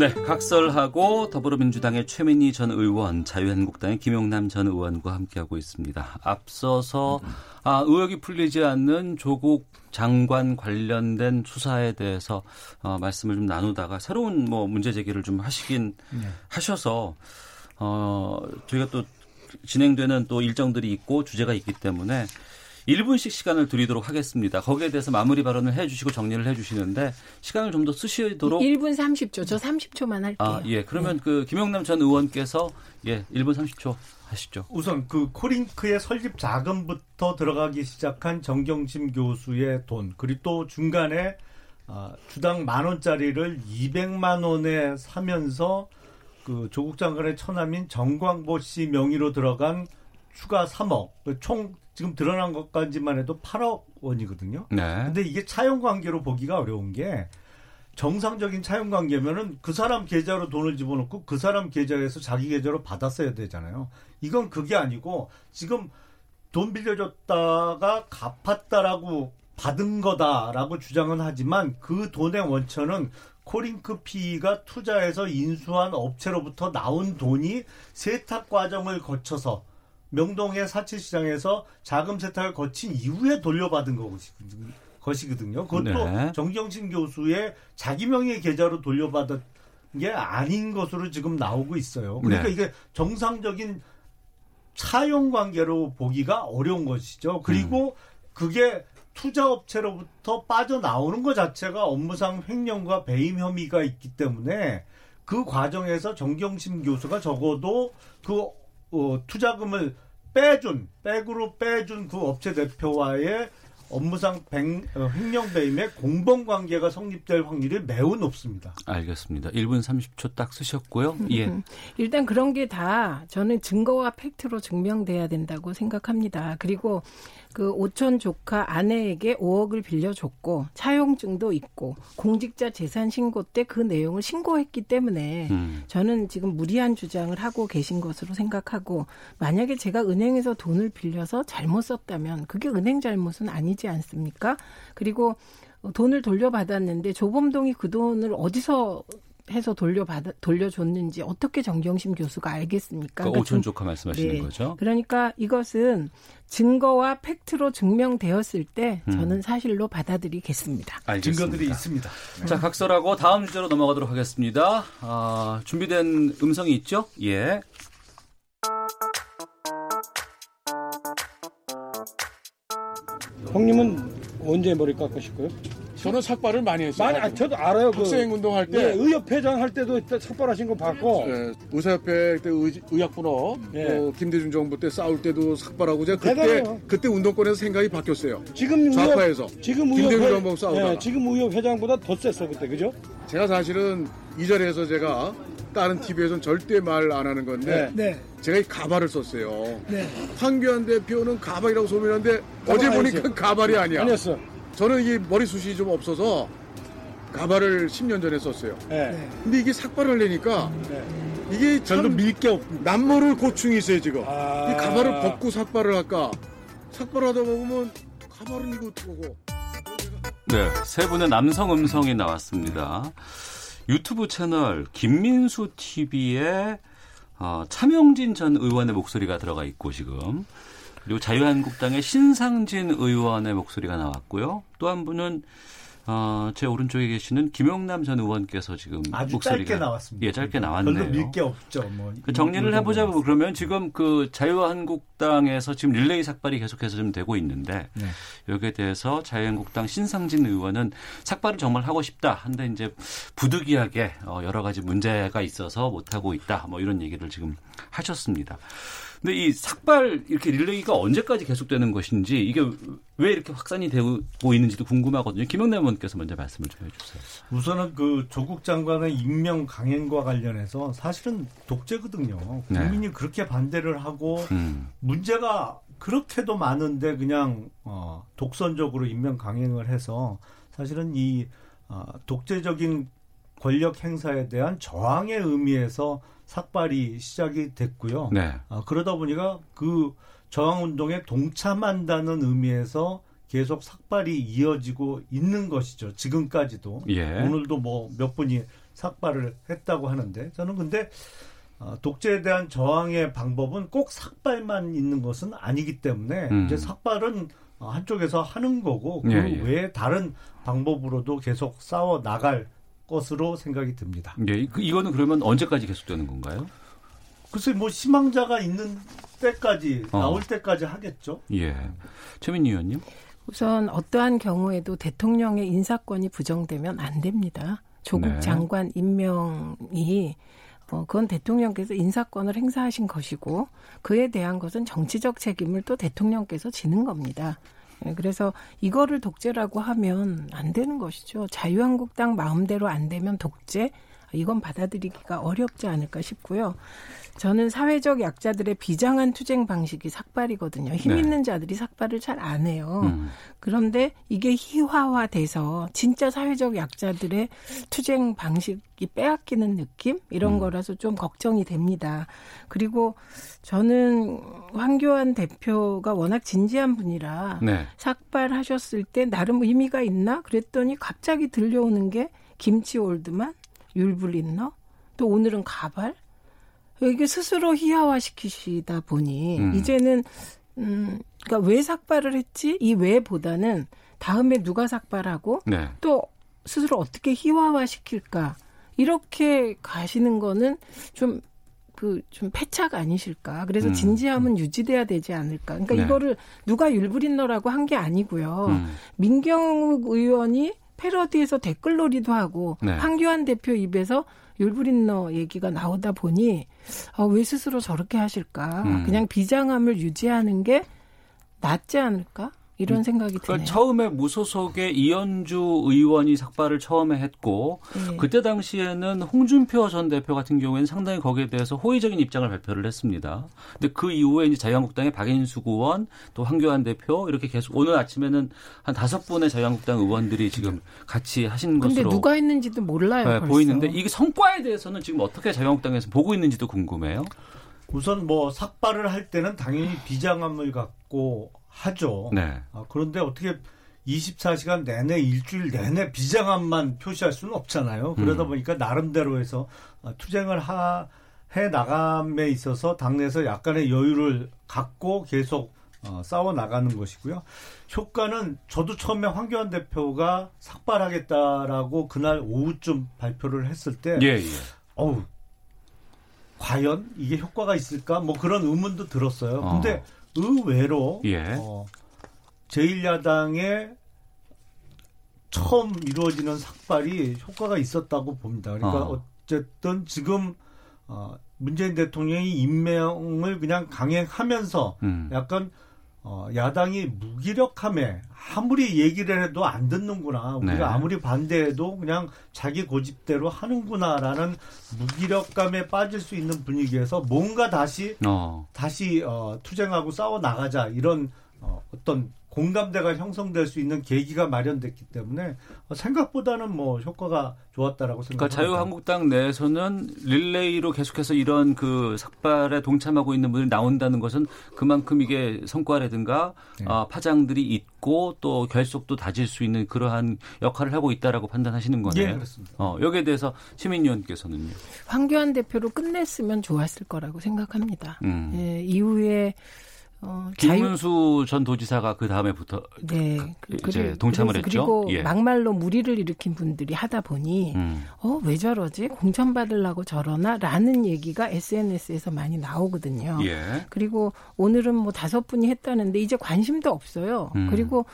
네, 각설하고 더불어민주당의 최민희 전 의원, 자유한국당의 김용남 전 의원과 함께하고 있습니다. 앞서서 아, 의혹이 풀리지 않는 조국 장관 관련된 수사에 대해서 어, 말씀을 좀 나누다가 새로운 뭐 문제 제기를 좀 하시긴 네. 하셔서 어, 저희가 또 진행되는 또 일정들이 있고 주제가 있기 때문에 일 분씩 시간을 드리도록 하겠습니다. 거기에 대해서 마무리 발언을 해 주시고 정리를 해 주시는데 시간을 좀 더 쓰시도록. 일 분 삼십 초. 저 삼십 초만 할게요. 아, 예. 그러면 네. 그 김용남 전 의원께서 예, 일 분 삼십 초 하시죠. 우선 그 코링크의 설립 자금부터 들어가기 시작한 정경심 교수의 돈, 그리고 또 중간에 어, 주당 만 원짜리를 이백만 원에 사면서 그 조국 장관의 처남인 정광보 씨 명의로 들어간 추가 삼억, 총 지금 드러난 것까지만 해도 팔억 원이거든요. 네. 근데 이게 차용관계로 보기가 어려운 게, 정상적인 차용관계면은 그 사람 계좌로 돈을 집어넣고 그 사람 계좌에서 자기 계좌로 받았어야 되잖아요. 이건 그게 아니고 지금 돈 빌려줬다가 갚았다라고 받은 거다라고 주장은 하지만 그 돈의 원천은 코링크 피이가 투자해서 인수한 업체로부터 나온 돈이 세탁 과정을 거쳐서 명동의 사채시장에서 자금 세탁을 거친 이후에 돌려받은 것이거든요. 그것도 네. 정경심 교수의 자기 명의 계좌로 돌려받은 게 아닌 것으로 지금 나오고 있어요. 그러니까 네. 이게 정상적인 차용관계로 보기가 어려운 것이죠. 그리고 음. 그게 투자업체로부터 빠져나오는 것 자체가 업무상 횡령과 배임 혐의가 있기 때문에 그 과정에서 정경심 교수가 적어도 그 어, 투자금을 빼준, 백으로 빼준 그 업체 대표와의 업무상 횡령배임의 공범관계가 성립될 확률이 매우 높습니다. 알겠습니다. 일 분 삼십 초 딱 쓰셨고요. 예. 일단 그런 게 다 저는 증거와 팩트로 증명돼야 된다고 생각합니다. 그리고 그 오촌 조카 아내에게 오억을 빌려줬고 차용증도 있고 공직자 재산 신고 때 그 내용을 신고했기 때문에 음. 저는 지금 무리한 주장을 하고 계신 것으로 생각하고, 만약에 제가 은행에서 돈을 빌려서 잘못 썼다면 그게 은행 잘못은 아니지 않습니까? 그리고 돈을 돌려받았는데 조범동이 그 돈을 어디서 해서 돌려받아, 돌려줬는지 어떻게 정경심 교수가 알겠습니까? 그러니까 오촌 조카 말씀하시는 네. 거죠? 그러니까 이것은 증거와 팩트로 증명되었을 때 음. 저는 사실로 받아들이겠습니다. 알겠습니다. 증거들이 있습니다. 네. 자, 각설하고 다음 주제로 넘어가도록 하겠습니다. 아, 준비된 음성이 있죠? 예. 형님은 언제 머리 깎으실까요? 저는 삭발을 많이 했어요. 많이, 아, 저도 알아요. 학생 그, 운동할 때. 네, 의협회장 할 때도 삭발하신 거 봤고. 네, 의사협회 때 의, 의약분업, 네. 어, 김대중 정부 때 싸울 때도 삭발하고, 제가 그때, 대단해요. 그때 운동권에서 생각이 바뀌었어요. 지금 좌파에서. 의협, 지금 김대중 정부 싸우다가. 네, 지금 의협회장보다 더 셌어, 그때. 그죠? 제가 사실은 이 자리에서 제가 다른 티비에서는 절대 말 안 하는 건데 네. 제가 이 가발을 썼어요. 네. 황교안 대표는 가발이라고 소문했는데 어제 보니까 아니지. 가발이 아니야. 아니었어. 저는 이게 머리숱이 좀 없어서 가발을 십 년 전에 썼어요. 네. 근데 이게 삭발을 내니까 네. 이게 참 밀게 없. 남모를 고충이 있어요 지금. 아... 이 가발을 벗고 삭발을 할까? 삭발하다 보면 가발은 이거 어떡하고. 네, 세 분의 남성 음성이 나왔습니다. 유튜브 채널 김민수 티비에 어, 차명진 전 의원의 목소리가 들어가 있고 지금. 그리고 자유한국당의 신상진 의원의 목소리가 나왔고요. 또 한 분은 어, 제 오른쪽에 계시는 김용남 전 의원께서 지금 아주 목소리가 짧게 나왔습니다. 예, 짧게 나왔네요. 별로 밀게 없죠. 뭐 그 정리를 해보자면 뭐. 그러면 지금 그 자유한국당에서 지금 릴레이 삭발이 계속해서 좀 되고 있는데 네. 여기에 대해서 자유한국당 신상진 의원은 삭발을 정말 하고 싶다. 한데 이제 부득이하게 여러 가지 문제가 있어서 못 하고 있다. 뭐 이런 얘기를 지금 하셨습니다. 근데 이 삭발 이렇게 릴레이가 언제까지 계속되는 것인지 이게 왜 이렇게 확산이 되고 있는지도 궁금하거든요. 김영남 의원께서 먼저 말씀을 좀 해주세요. 우선은 그 조국 장관의 임명 강행과 관련해서 사실은 독재거든요. 국민이 네. 그렇게 반대를 하고 음. 문제가 그렇게도 많은데 그냥 어, 독선적으로 임명 강행을 해서 사실은 이 어, 독재적인 권력 행사에 대한 저항의 의미에서 삭발이 시작이 됐고요. 네. 아, 그러다 보니까 그 저항운동에 동참한다는 의미에서 계속 삭발이 이어지고 있는 것이죠. 지금까지도. 예. 오늘도 뭐 몇 분이 삭발을 했다고 하는데 저는 근데 독재에 대한 저항의 방법은 꼭 삭발만 있는 것은 아니기 때문에 음. 이제 삭발은 한쪽에서 하는 거고 그 예, 예. 외에 다른 방법으로도 계속 싸워 나갈 것으로 생각이 듭니다. 네, 이거는 그러면 언제까지 계속되는 건가요? 글쎄, 뭐 희망자가 있는 때까지 어. 나올 때까지 하겠죠. 예, 최민희 의원님. 우선 어떠한 경우에도 대통령의 인사권이 부정되면 안 됩니다. 조국 네. 장관 임명이 어, 그건 대통령께서 인사권을 행사하신 것이고 그에 대한 것은 정치적 책임을 또 대통령께서 지는 겁니다. 그래서 이거를 독재라고 하면 안 되는 것이죠. 자유한국당 마음대로 안 되면 독재? 이건 받아들이기가 어렵지 않을까 싶고요. 저는 사회적 약자들의 비장한 투쟁 방식이 삭발이거든요. 힘 네. 있는 자들이 삭발을 잘 안 해요. 음. 그런데 이게 희화화돼서 진짜 사회적 약자들의 투쟁 방식이 빼앗기는 느낌? 이런 음. 거라서 좀 걱정이 됩니다. 그리고 저는 황교안 대표가 워낙 진지한 분이라 네. 삭발하셨을 때 나름 의미가 있나? 그랬더니 갑자기 들려오는 게 김치 올드만? 율블린너? 또 오늘은 가발? 이게 스스로 희화화시키시다 보니 음. 이제는 음, 그러니까 왜 삭발을 했지? 이 왜보다는 다음에 누가 삭발하고 네. 또 스스로 어떻게 희화화시킬까? 이렇게 가시는 거는 좀 그 좀 패착 아니실까? 그래서 음. 진지함은 음. 유지돼야 되지 않을까? 그러니까 네. 이거를 누가 율블린너라고 한 게 아니고요. 음. 민경욱 의원이 패러디에서 댓글놀이도 하고 네. 황교안 대표 입에서 율브린너 얘기가 나오다 보니 아, 왜 스스로 저렇게 하실까? 음. 그냥 비장함을 유지하는 게 낫지 않을까? 이런 생각이 그러니까 드네요. 처음에 무소속의 이현주 의원이 삭발을 처음에 했고 네. 그때 당시에는 홍준표 전 대표 같은 경우에는 상당히 거기에 대해서 호의적인 입장을 발표를 했습니다. 근데 그 이후에 이제 자유한국당의 박인수 의원 또 황교안 대표 이렇게 계속 오늘 아침에는 한 다섯 분의 자유한국당 의원들이 지금 같이 하신 것으로. 근데 누가 했는지도 몰라요. 네, 보이는데 이게 성과에 대해서는 지금 어떻게 자유한국당에서 보고 있는지도 궁금해요. 우선 뭐 삭발을 할 때는 당연히 비장함을 갖고 하죠. 네. 아, 그런데 어떻게 이십사 시간 내내 일주일 내내 비장함만 표시할 수는 없잖아요. 그러다 음. 보니까 나름대로 해서 투쟁을 하, 해 나감에 있어서 당내에서 약간의 여유를 갖고 계속 어, 싸워 나가는 것이고요. 효과는 저도 처음에 황교안 대표가 삭발하겠다라고 그날 오후쯤 발표를 했을 때 예, 예. 어우, 과연 이게 효과가 있을까? 뭐 그런 의문도 들었어요. 어. 근데 의외로 예. 어, 제일 야당의 처음 이루어지는 삭발이 효과가 있었다고 봅니다. 그러니까 어. 어쨌든 지금 어, 문재인 대통령이 임명을 그냥 강행하면서 음. 약간 어, 야당이 무기력함에 아무리 얘기를 해도 안 듣는구나. 우리가 네. 아무리 반대해도 그냥 자기 고집대로 하는구나라는 무기력감에 빠질 수 있는 분위기에서 뭔가 다시 어. 다시 어, 투쟁하고 싸워 나가자 이런 어, 어떤 공감대가 형성될 수 있는 계기가 마련됐기 때문에 생각보다는 뭐 효과가 좋았다라고 생각합니다. 그러니까 자유한국당 내에서는 릴레이로 계속해서 이런 그 삭발에 동참하고 있는 분들이 나온다는 것은 그만큼 이게 성과라든가 네. 아, 파장들이 있고 또 결속도 다질 수 있는 그러한 역할을 하고 있다라고 판단하시는 거네요. 네, 그렇습니다. 어, 여기에 대해서 시민위 의원께서는요. 황교안 대표로 끝냈으면 좋았을 거라고 생각합니다. 음. 예, 이후에 어, 김문수 자유... 전 도지사가 그 다음에부터 네, 이제 동참을 했죠. 그리고 예. 막말로 물의를 일으킨 분들이 하다 보니 음. 어, 왜 저러지? 공천받으려고 저러나? 라는 얘기가 에스엔에스에서 많이 나오거든요. 예. 그리고 오늘은 뭐 다섯 분이 했다는데 이제 관심도 없어요. 음. 그리고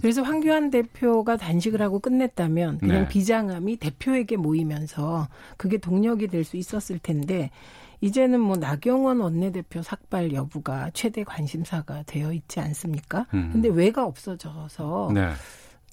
그래서 황교안 대표가 단식을 하고 끝냈다면 그냥 네. 비장함이 대표에게 모이면서 그게 동력이 될 수 있었을 텐데 이제는 뭐 나경원 원내대표 삭발 여부가 최대 관심사가 되어 있지 않습니까? 음. 근데 왜가 없어져서 네.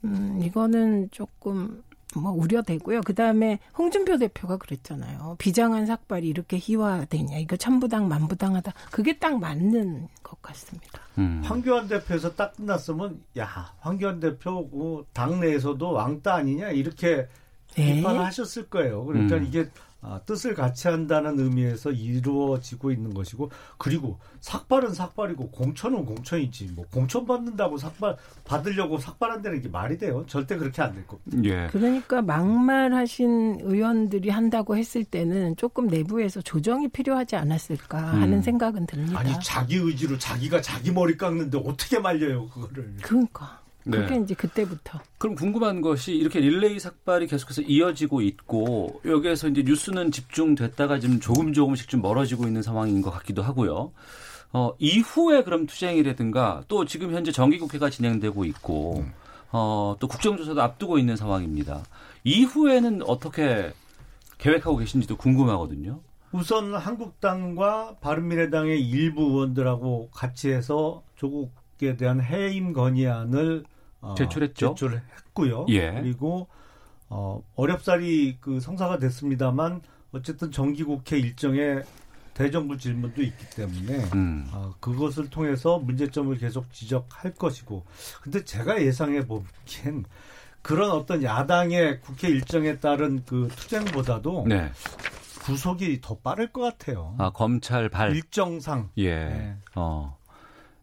음, 이거는 조금 뭐 우려되고요. 그다음에 홍준표 대표가 그랬잖아요. 비장한 삭발이 이렇게 희화되냐. 이거 천부당 만부당하다. 그게 딱 맞는 것 같습니다. 음. 황교안 대표에서 딱 끝났으면 야 황교안 대표 당내에서도 왕따 아니냐 이렇게 네. 비판을 하셨을 거예요. 그러니까 음. 이게 아, 뜻을 같이 한다는 의미에서 이루어지고 있는 것이고 그리고 삭발은 삭발이고 공천은 공천이지 뭐 공천 받는다고 삭발 받으려고 삭발한다는 게 말이 돼요? 절대 그렇게 안 될 겁니다. 예. 그러니까 막말하신 의원들이 한다고 했을 때는 조금 내부에서 조정이 필요하지 않았을까 하는 음. 생각은 듭니다. 아니 자기 의지로 자기가 자기 머리 깎는데 어떻게 말려요 그거를. 그러니까. 네. 그게 이제 그때부터. 그럼 궁금한 것이 이렇게 릴레이 삭발이 계속해서 이어지고 있고 여기에서 이제 뉴스는 집중됐다가 지금 조금 조금씩 좀 멀어지고 있는 상황인 것 같기도 하고요. 어, 이후에 그럼 투쟁이라든가 또 지금 현재 정기국회가 진행되고 있고 어, 또 국정조사도 앞두고 있는 상황입니다. 이후에는 어떻게 계획하고 계신지도 궁금하거든요. 우선 한국당과 바른미래당의 일부 의원들하고 같이 해서 조국 에 대한 해임 건의안을 제출했죠. 어, 제출했고요. 예. 그리고 어, 어렵사리 그 성사가 됐습니다만 어쨌든 정기국회 일정에 대정부 질문도 있기 때문에 음. 어, 그것을 통해서 문제점을 계속 지적할 것이고, 근데 제가 예상해 보기엔 그런 어떤 야당의 국회 일정에 따른 그 투쟁보다도 네. 구속이 더 빠를 것 같아요. 아 검찰 발 일정상. 예. 네. 어.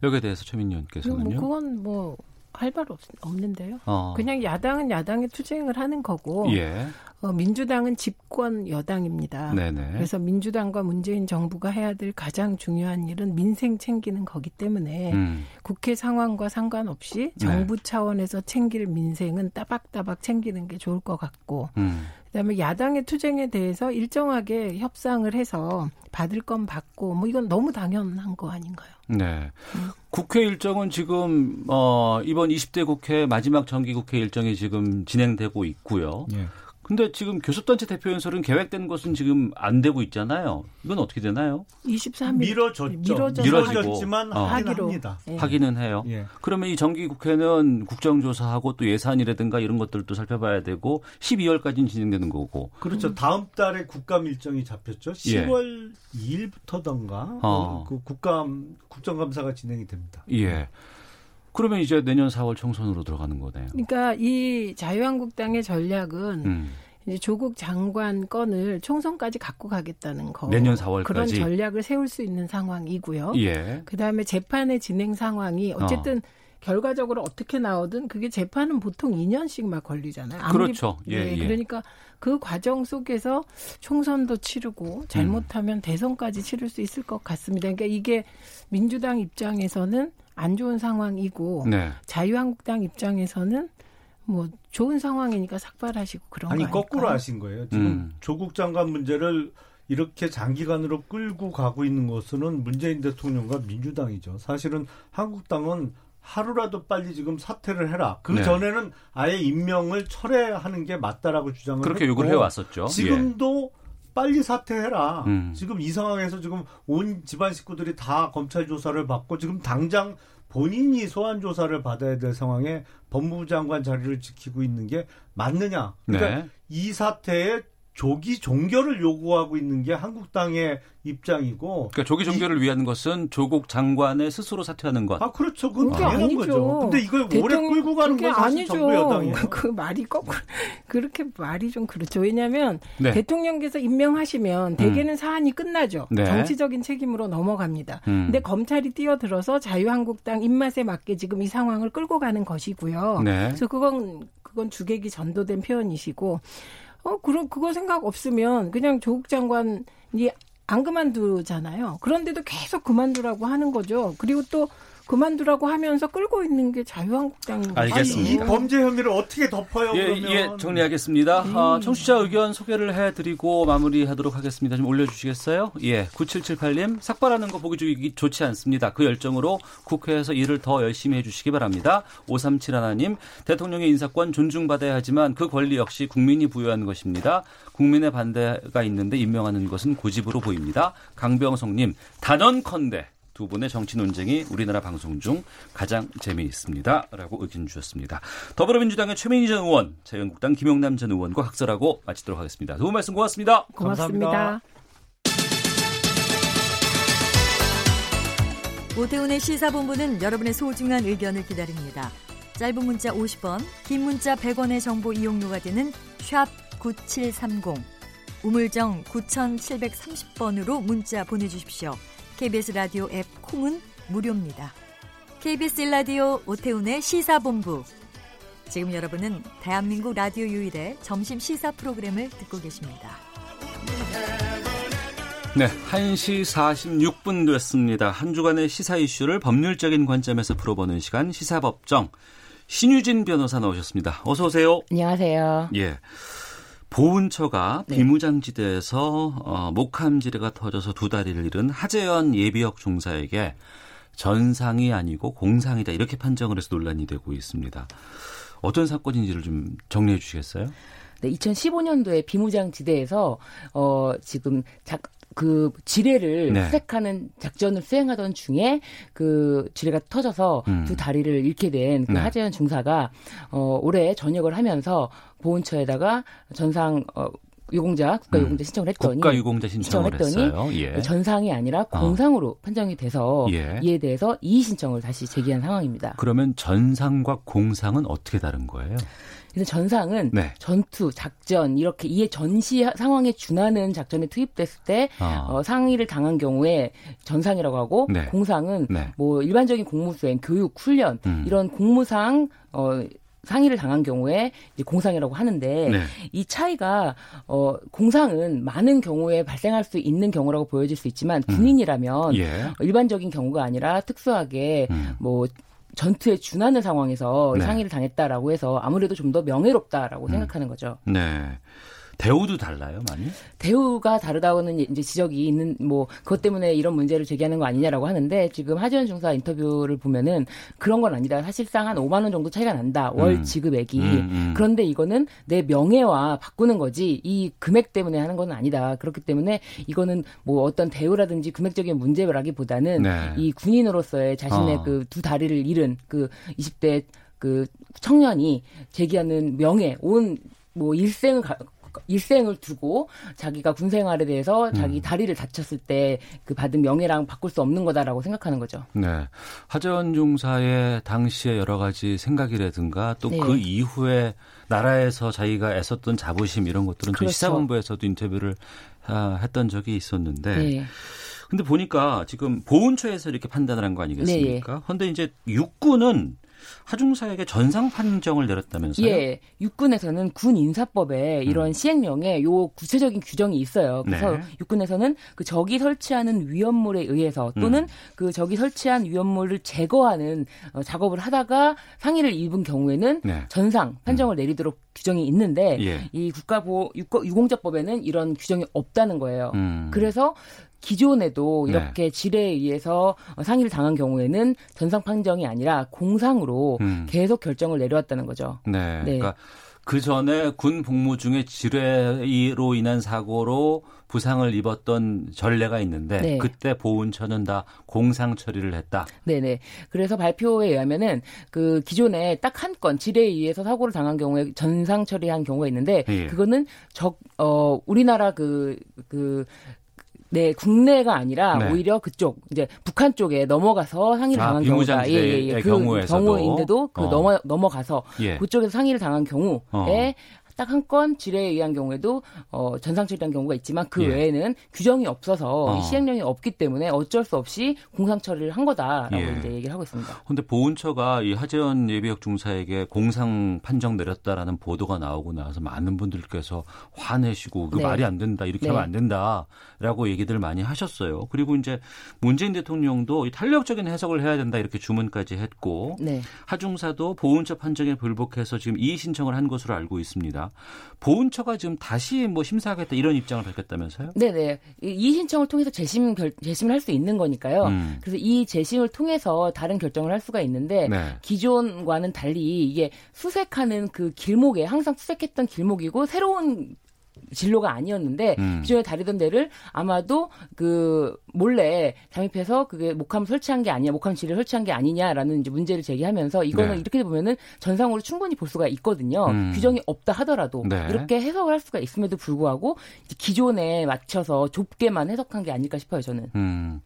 여기에 대해서 최민희 의원께서는요. 뭐 그건 뭐 할 말 없는데요. 어. 그냥 야당은 야당의 투쟁을 하는 거고 예. 어, 민주당은 집권 여당입니다. 네네. 그래서 민주당과 문재인 정부가 해야 될 가장 중요한 일은 민생 챙기는 거기 때문에 음. 국회 상황과 상관없이 정부 네. 차원에서 챙길 민생은 따박따박 챙기는 게 좋을 것 같고 음. 그다음에 야당의 투쟁에 대해서 일정하게 협상을 해서 받을 건 받고 뭐 이건 너무 당연한 거 아닌가요? 네. 음. 국회 일정은 지금 어, 이번 이십 대 국회 마지막 정기국회 일정이 지금 진행되고 있고요. 그런데 네. 지금 교섭단체 대표연설은 계획된 것은 지금 안 되고 있잖아요. 이건 어떻게 되나요? 이십삼 일 미뤄졌죠. 미뤄졌지만 어. 하기로 합니다. 네. 하기는 해요. 네. 그러면 이 정기국회는 국정조사하고 또 예산이라든가 이런 것들도 살펴봐야 되고 십이월까지는 진행되는 거고. 그렇죠. 음. 다음 달에 국감 일정이 잡혔죠. 시월 예. 이일부터던가 어. 그 국감 국정감사가 진행이 됩니다. 예. 그러면 이제 내년 사월 총선으로 들어가는 거네요. 그러니까 이 자유한국당의 전략은 음. 이제 조국 장관 건을 총선까지 갖고 가겠다는 거. 내년 사월까지. 그런 전략을 세울 수 있는 상황이고요. 예. 그다음에 재판의 진행 상황이 어쨌든 어. 결과적으로 어떻게 나오든 그게 재판은 보통 이 년씩 막 걸리잖아요. 아무리, 그렇죠. 예, 예, 예. 그러니까 그 과정 속에서 총선도 치르고 잘못하면 음. 대선까지 치를 수 있을 것 같습니다. 그러니까 이게 민주당 입장에서는 안 좋은 상황이고 네. 자유한국당 입장에서는 뭐 좋은 상황이니까 삭발하시고 그런 거 아니 거꾸로 하신 거예요. 지금 음. 조국 장관 문제를 이렇게 장기간으로 끌고 가고 있는 것은 문재인 대통령과 민주당이죠. 사실은 한국당은 하루라도 빨리 지금 사퇴를 해라. 그 전에는 네. 아예 임명을 철회하는 게 맞다라고 주장을 그렇게 했고, 요구를 해왔었죠. 지금도 예. 빨리 사퇴해라. 음. 지금 이 상황에서 지금 온 집안 식구들이 다 검찰 조사를 받고 지금 당장 본인이 소환 조사를 받아야 될 상황에 법무부 장관 자리를 지키고 있는 게 맞느냐. 그러니까 네. 이 사태에 조기 종결을 요구하고 있는 게 한국당의 입장이고. 그러니까 조기 종결을 위한 것은 조국 장관의 스스로 사퇴하는 것. 아, 그렇죠. 그건 당연한 거죠. 근데 이걸 오래 끌고 가는 건 사실 정부 여당이에요. 그 말이 거꾸로. 그렇게 말이 좀 그렇죠. 왜냐하면 네. 대통령께서 임명하시면 대개는 음. 사안이 끝나죠. 네. 정치적인 책임으로 넘어갑니다. 음. 근데 검찰이 뛰어들어서 자유한국당 입맛에 맞게 지금 이 상황을 끌고 가는 것이고요. 네. 그래서 그건 그건 주객이 전도된 표현이시고. 어, 그런, 그거 생각 없으면 그냥 조국 장관이 안 그만두잖아요. 그런데도 계속 그만두라고 하는 거죠. 그리고 또 그만두라고 하면서 끌고 있는 게 자유한국당입니다. 알겠습니다. 아니, 이 범죄 혐의를 어떻게 덮어요? 예, 그러면. 예, 정리하겠습니다. 음. 아, 청취자 의견 소개를 해드리고 마무리하도록 하겠습니다. 좀 올려주시겠어요? 예, 구칠칠팔 님 삭발하는 거 보기 좋지 않습니다. 그 열정으로 국회에서 일을 더 열심히 해주시기 바랍니다. 오삼칠일 님 대통령의 인사권 존중받아야 하지만 그 권리 역시 국민이 부여하는 것입니다. 국민의 반대가 있는데 임명하는 것은 고집으로 보입니다. 강병성님 단언컨대 두 분의 정치 논쟁이 우리나라 방송 중 가장 재미있습니다. 라고 의견 주셨습니다. 더불어민주당의 최민희 전 의원, 자유한국당 김용남 전 의원과 각설하고 마치도록 하겠습니다. 두 분 말씀 고맙습니다. 고맙습니다. 감사합니다. 오태훈의 시사본부는 여러분의 소중한 의견을 기다립니다. 짧은 문자 오십 원, 긴 문자 백 원의 정보 이용료가 되는 샵 구칠삼공, 우물정 구칠삼공 번으로 문자 보내주십시오. 케이비에스 라디오 앱 콩은 무료입니다. 케이비에스 라디오 오태훈의 시사본부. 지금 여러분은 대한민국 라디오 유일의 점심 시사 프로그램을 듣고 계십니다. 네, 한 시 사십육 분 됐습니다. 한 주간의 시사 이슈를 법률적인 관점에서 풀어보는 시간 시사법정. 신유진 변호사 나오셨습니다. 어서 오세요. 안녕하세요. 예. 보훈처가 네. 비무장지대에서 어, 목함지뢰가 터져서 두 다리를 잃은 하재현 예비역 종사에게 전상이 아니고 공상이다 이렇게 판정을 해서 논란이 되고 있습니다. 어떤 사건인지를 좀 정리해 주시겠어요? 네, 이천십오 년도에 비무장지대에서 어, 지금 작, 그 지뢰를 네. 수색하는 작전을 수행하던 중에 그 지뢰가 터져서 음. 두 다리를 잃게 된 그 네. 하재현 중사가 어, 올해 전역을 하면서 보훈처에다가 전상 어, 유공자 국가 유공자 신청을 했더니 국가 유공자 신청을 했더니 예. 전상이 아니라 공상으로 어. 판정이 돼서 예. 이에 대해서 이의 신청을 다시 제기한 상황입니다. 그러면 전상과 공상은 어떻게 다른 거예요? 그래서 전상은 네. 전투, 작전 이렇게 이에 전시 상황에 준하는 작전에 투입됐을 때 아. 어, 상의를 당한 경우에 전상이라고 하고 네. 공상은 네. 뭐 일반적인 공무수행, 교육, 훈련 음. 이런 공무상 어, 상의를 당한 경우에 이제 공상이라고 하는데 네. 이 차이가 어, 공상은 많은 경우에 발생할 수 있는 경우라고 보여질 수 있지만 군인이라면 음. 예. 일반적인 경우가 아니라 특수하게 음. 뭐 전투에 준하는 상황에서 네. 상의를 당했다라고 해서 아무래도 좀 더 명예롭다라고 음. 생각하는 거죠. 네. 대우도 달라요, 많이? 대우가 다르다고는 이제 지적이 있는, 뭐, 그것 때문에 이런 문제를 제기하는 거 아니냐라고 하는데, 지금 하재현 중사 인터뷰를 보면은 그런 건 아니다. 사실상 한 오만 원 정도 차이가 난다. 음. 월 지급액이. 음, 음. 그런데 이거는 내 명예와 바꾸는 거지, 이 금액 때문에 하는 건 아니다. 그렇기 때문에 이거는 뭐 어떤 대우라든지 금액적인 문제라기보다는 네. 이 군인으로서의 자신의 어. 그 두 다리를 잃은 그 이십 대 그 청년이 제기하는 명예, 온 뭐 일생을 가, 일생을 두고 자기가 군 생활에 대해서 자기 다리를 다쳤을 때 그 받은 명예랑 바꿀 수 없는 거다라고 생각하는 거죠. 네, 하재현 중사의 당시의 여러 가지 생각이라든가 또 그 네. 이후에 나라에서 자기가 애썼던 자부심 이런 것들은 그렇죠. 시사본부에서도 인터뷰를 했던 적이 있었는데 네. 근데 보니까 지금 보훈처에서 이렇게 판단을 한 거 아니겠습니까? 그런데 네. 이제 육군은 하중사에게 전상 판정을 내렸다면서요? 예, 육군에서는 군 인사법에 이런 음. 시행령에 요 구체적인 규정이 있어요. 그래서 네. 육군에서는 그 적이 설치하는 위험물에 의해서 또는 음. 그 적이 설치한 위험물을 제거하는 어, 작업을 하다가 상해를 입은 경우에는 네. 전상 판정을 음. 내리도록 규정이 있는데 예. 이 국가보호 유공자법에는 이런 규정이 없다는 거예요. 음. 그래서 기존에도 이렇게 네. 지뢰에 의해서 상의를 당한 경우에는 전상 판정이 아니라 공상으로 음. 계속 결정을 내려왔다는 거죠. 네. 네. 그러니까 그 전에 군 복무 중에 지뢰로 인한 사고로 부상을 입었던 전례가 있는데 네. 그때 보훈처는 다 공상 처리를 했다. 네네. 그래서 발표에 의하면은 그 기존에 딱 한 건 지뢰에 의해서 사고를 당한 경우에 전상 처리한 경우가 있는데 예. 그거는 적 어 우리나라 그 그 네, 국내가 아니라 네. 오히려 그쪽 이제 북한 쪽에 넘어가서 상해를 아, 당한 경우가 예, 예, 예. 그 경우에서도. 경우인데도 그 어. 넘어 넘어가서 예. 그쪽에서 상해를 당한 경우에 어. 딱 한 건 지뢰에 의한 경우에도 어, 전상처리한 경우가 있지만 그 예. 외에는 규정이 없어서 어. 시행령이 없기 때문에 어쩔 수 없이 공상처리를 한 거다라고 예. 이제 얘기를 하고 있습니다. 그런데 보훈처가 이 하재현 예비역 중사에게 공상 판정 내렸다라는 보도가 나오고 나서 많은 분들께서 화내시고 그 네. 말이 안 된다 이렇게 네. 하면 안 된다라고 얘기들 많이 하셨어요. 그리고 이제 문재인 대통령도 이 탄력적인 해석을 해야 된다 이렇게 주문까지 했고 네. 하중사도 보훈처 판정에 불복해서 지금 이의 신청을 한 것으로 알고 있습니다. 보훈처가 지금 다시 뭐 심사하겠다 이런 입장을 밝혔다면서요? 네네. 이 신청을 통해서 재심 결, 재심을 할 수 있는 거니까요. 음. 그래서 이 재심을 통해서 다른 결정을 할 수가 있는데 네. 기존과는 달리 이게 수색하는 그 길목에 항상 수색했던 길목이고 새로운 진로가 아니었는데 음. 기존에 다니던 데를 아마도 그 몰래 잠입해서 그게 목함 설치한 게 아니냐, 목함 지뢰를 설치한 게 아니냐라는 이제 문제를 제기하면서 이거는 네. 이렇게 보면은 전상으로 충분히 볼 수가 있거든요. 음. 규정이 없다 하더라도 네. 이렇게 해석을 할 수가 있음에도 불구하고 이제 기존에 맞춰서 좁게만 해석한 게 아닐까 싶어요, 저는. 음.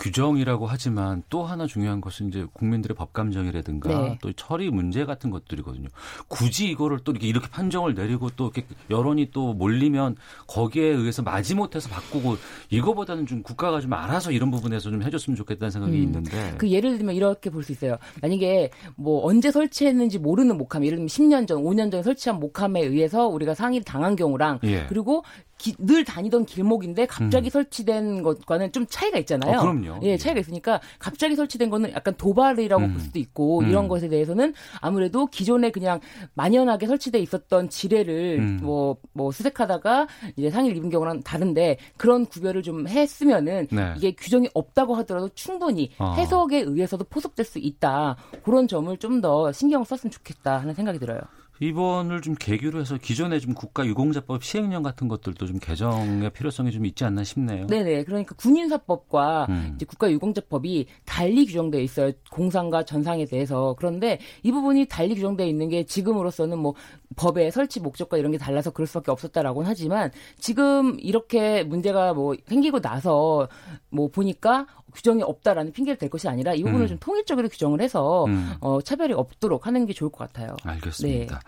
규정이라고 하지만 또 하나 중요한 것은 이제 국민들의 법감정이라든가 네. 또 처리 문제 같은 것들이거든요. 굳이 이거를 또 이렇게, 이렇게 판정을 내리고 또 이렇게 여론이 또 몰리면 거기에 의해서 마지못해서 바꾸고 이거보다는 좀 국가가 좀 알아서 이런 부분에서 좀 해줬으면 좋겠다는 생각이 음. 있는데. 그 예를 들면 이렇게 볼 수 있어요. 만약에 뭐 언제 설치했는지 모르는 목함, 예를 들면 십 년 전, 오 년 전에 설치한 목함에 의해서 우리가 상의를 당한 경우랑 예. 그리고 기, 늘 다니던 길목인데 갑자기 음. 설치된 것과는 좀 차이가 있잖아요. 어, 그럼요. 예, 차이가 있으니까 갑자기 설치된 거는 약간 도발이라고 음. 볼 수도 있고 음. 이런 것에 대해서는 아무래도 기존에 그냥 만연하게 설치돼 있었던 지뢰를 음. 뭐, 뭐 수색하다가 이제 상해를 입은 경우랑 다른데 그런 구별을 좀 했으면은 네. 이게 규정이 없다고 하더라도 충분히 어. 해석에 의해서도 포섭될 수 있다. 그런 점을 좀 더 신경 썼으면 좋겠다 하는 생각이 들어요. 이번을 좀 계기로 해서 기존의 좀 국가 유공자법 시행령 같은 것들도 좀 개정의 필요성이 좀 있지 않나 싶네요. 네네. 그러니까 군인사법과 음. 이제 국가 유공자법이 달리 규정되어 있어요. 공상과 전상에 대해서. 그런데 이 부분이 달리 규정되어 있는 게 지금으로서는 뭐 법의 설치 목적과 이런 게 달라서 그럴 수밖에 없었다라고는 하지만 지금 이렇게 문제가 뭐 생기고 나서 뭐 보니까 규정이 없다라는 핑계를 댈 것이 아니라 이 부분을 음. 좀 통일적으로 규정을 해서 음. 어, 차별이 없도록 하는 게 좋을 것 같아요. 알겠습니다. 네.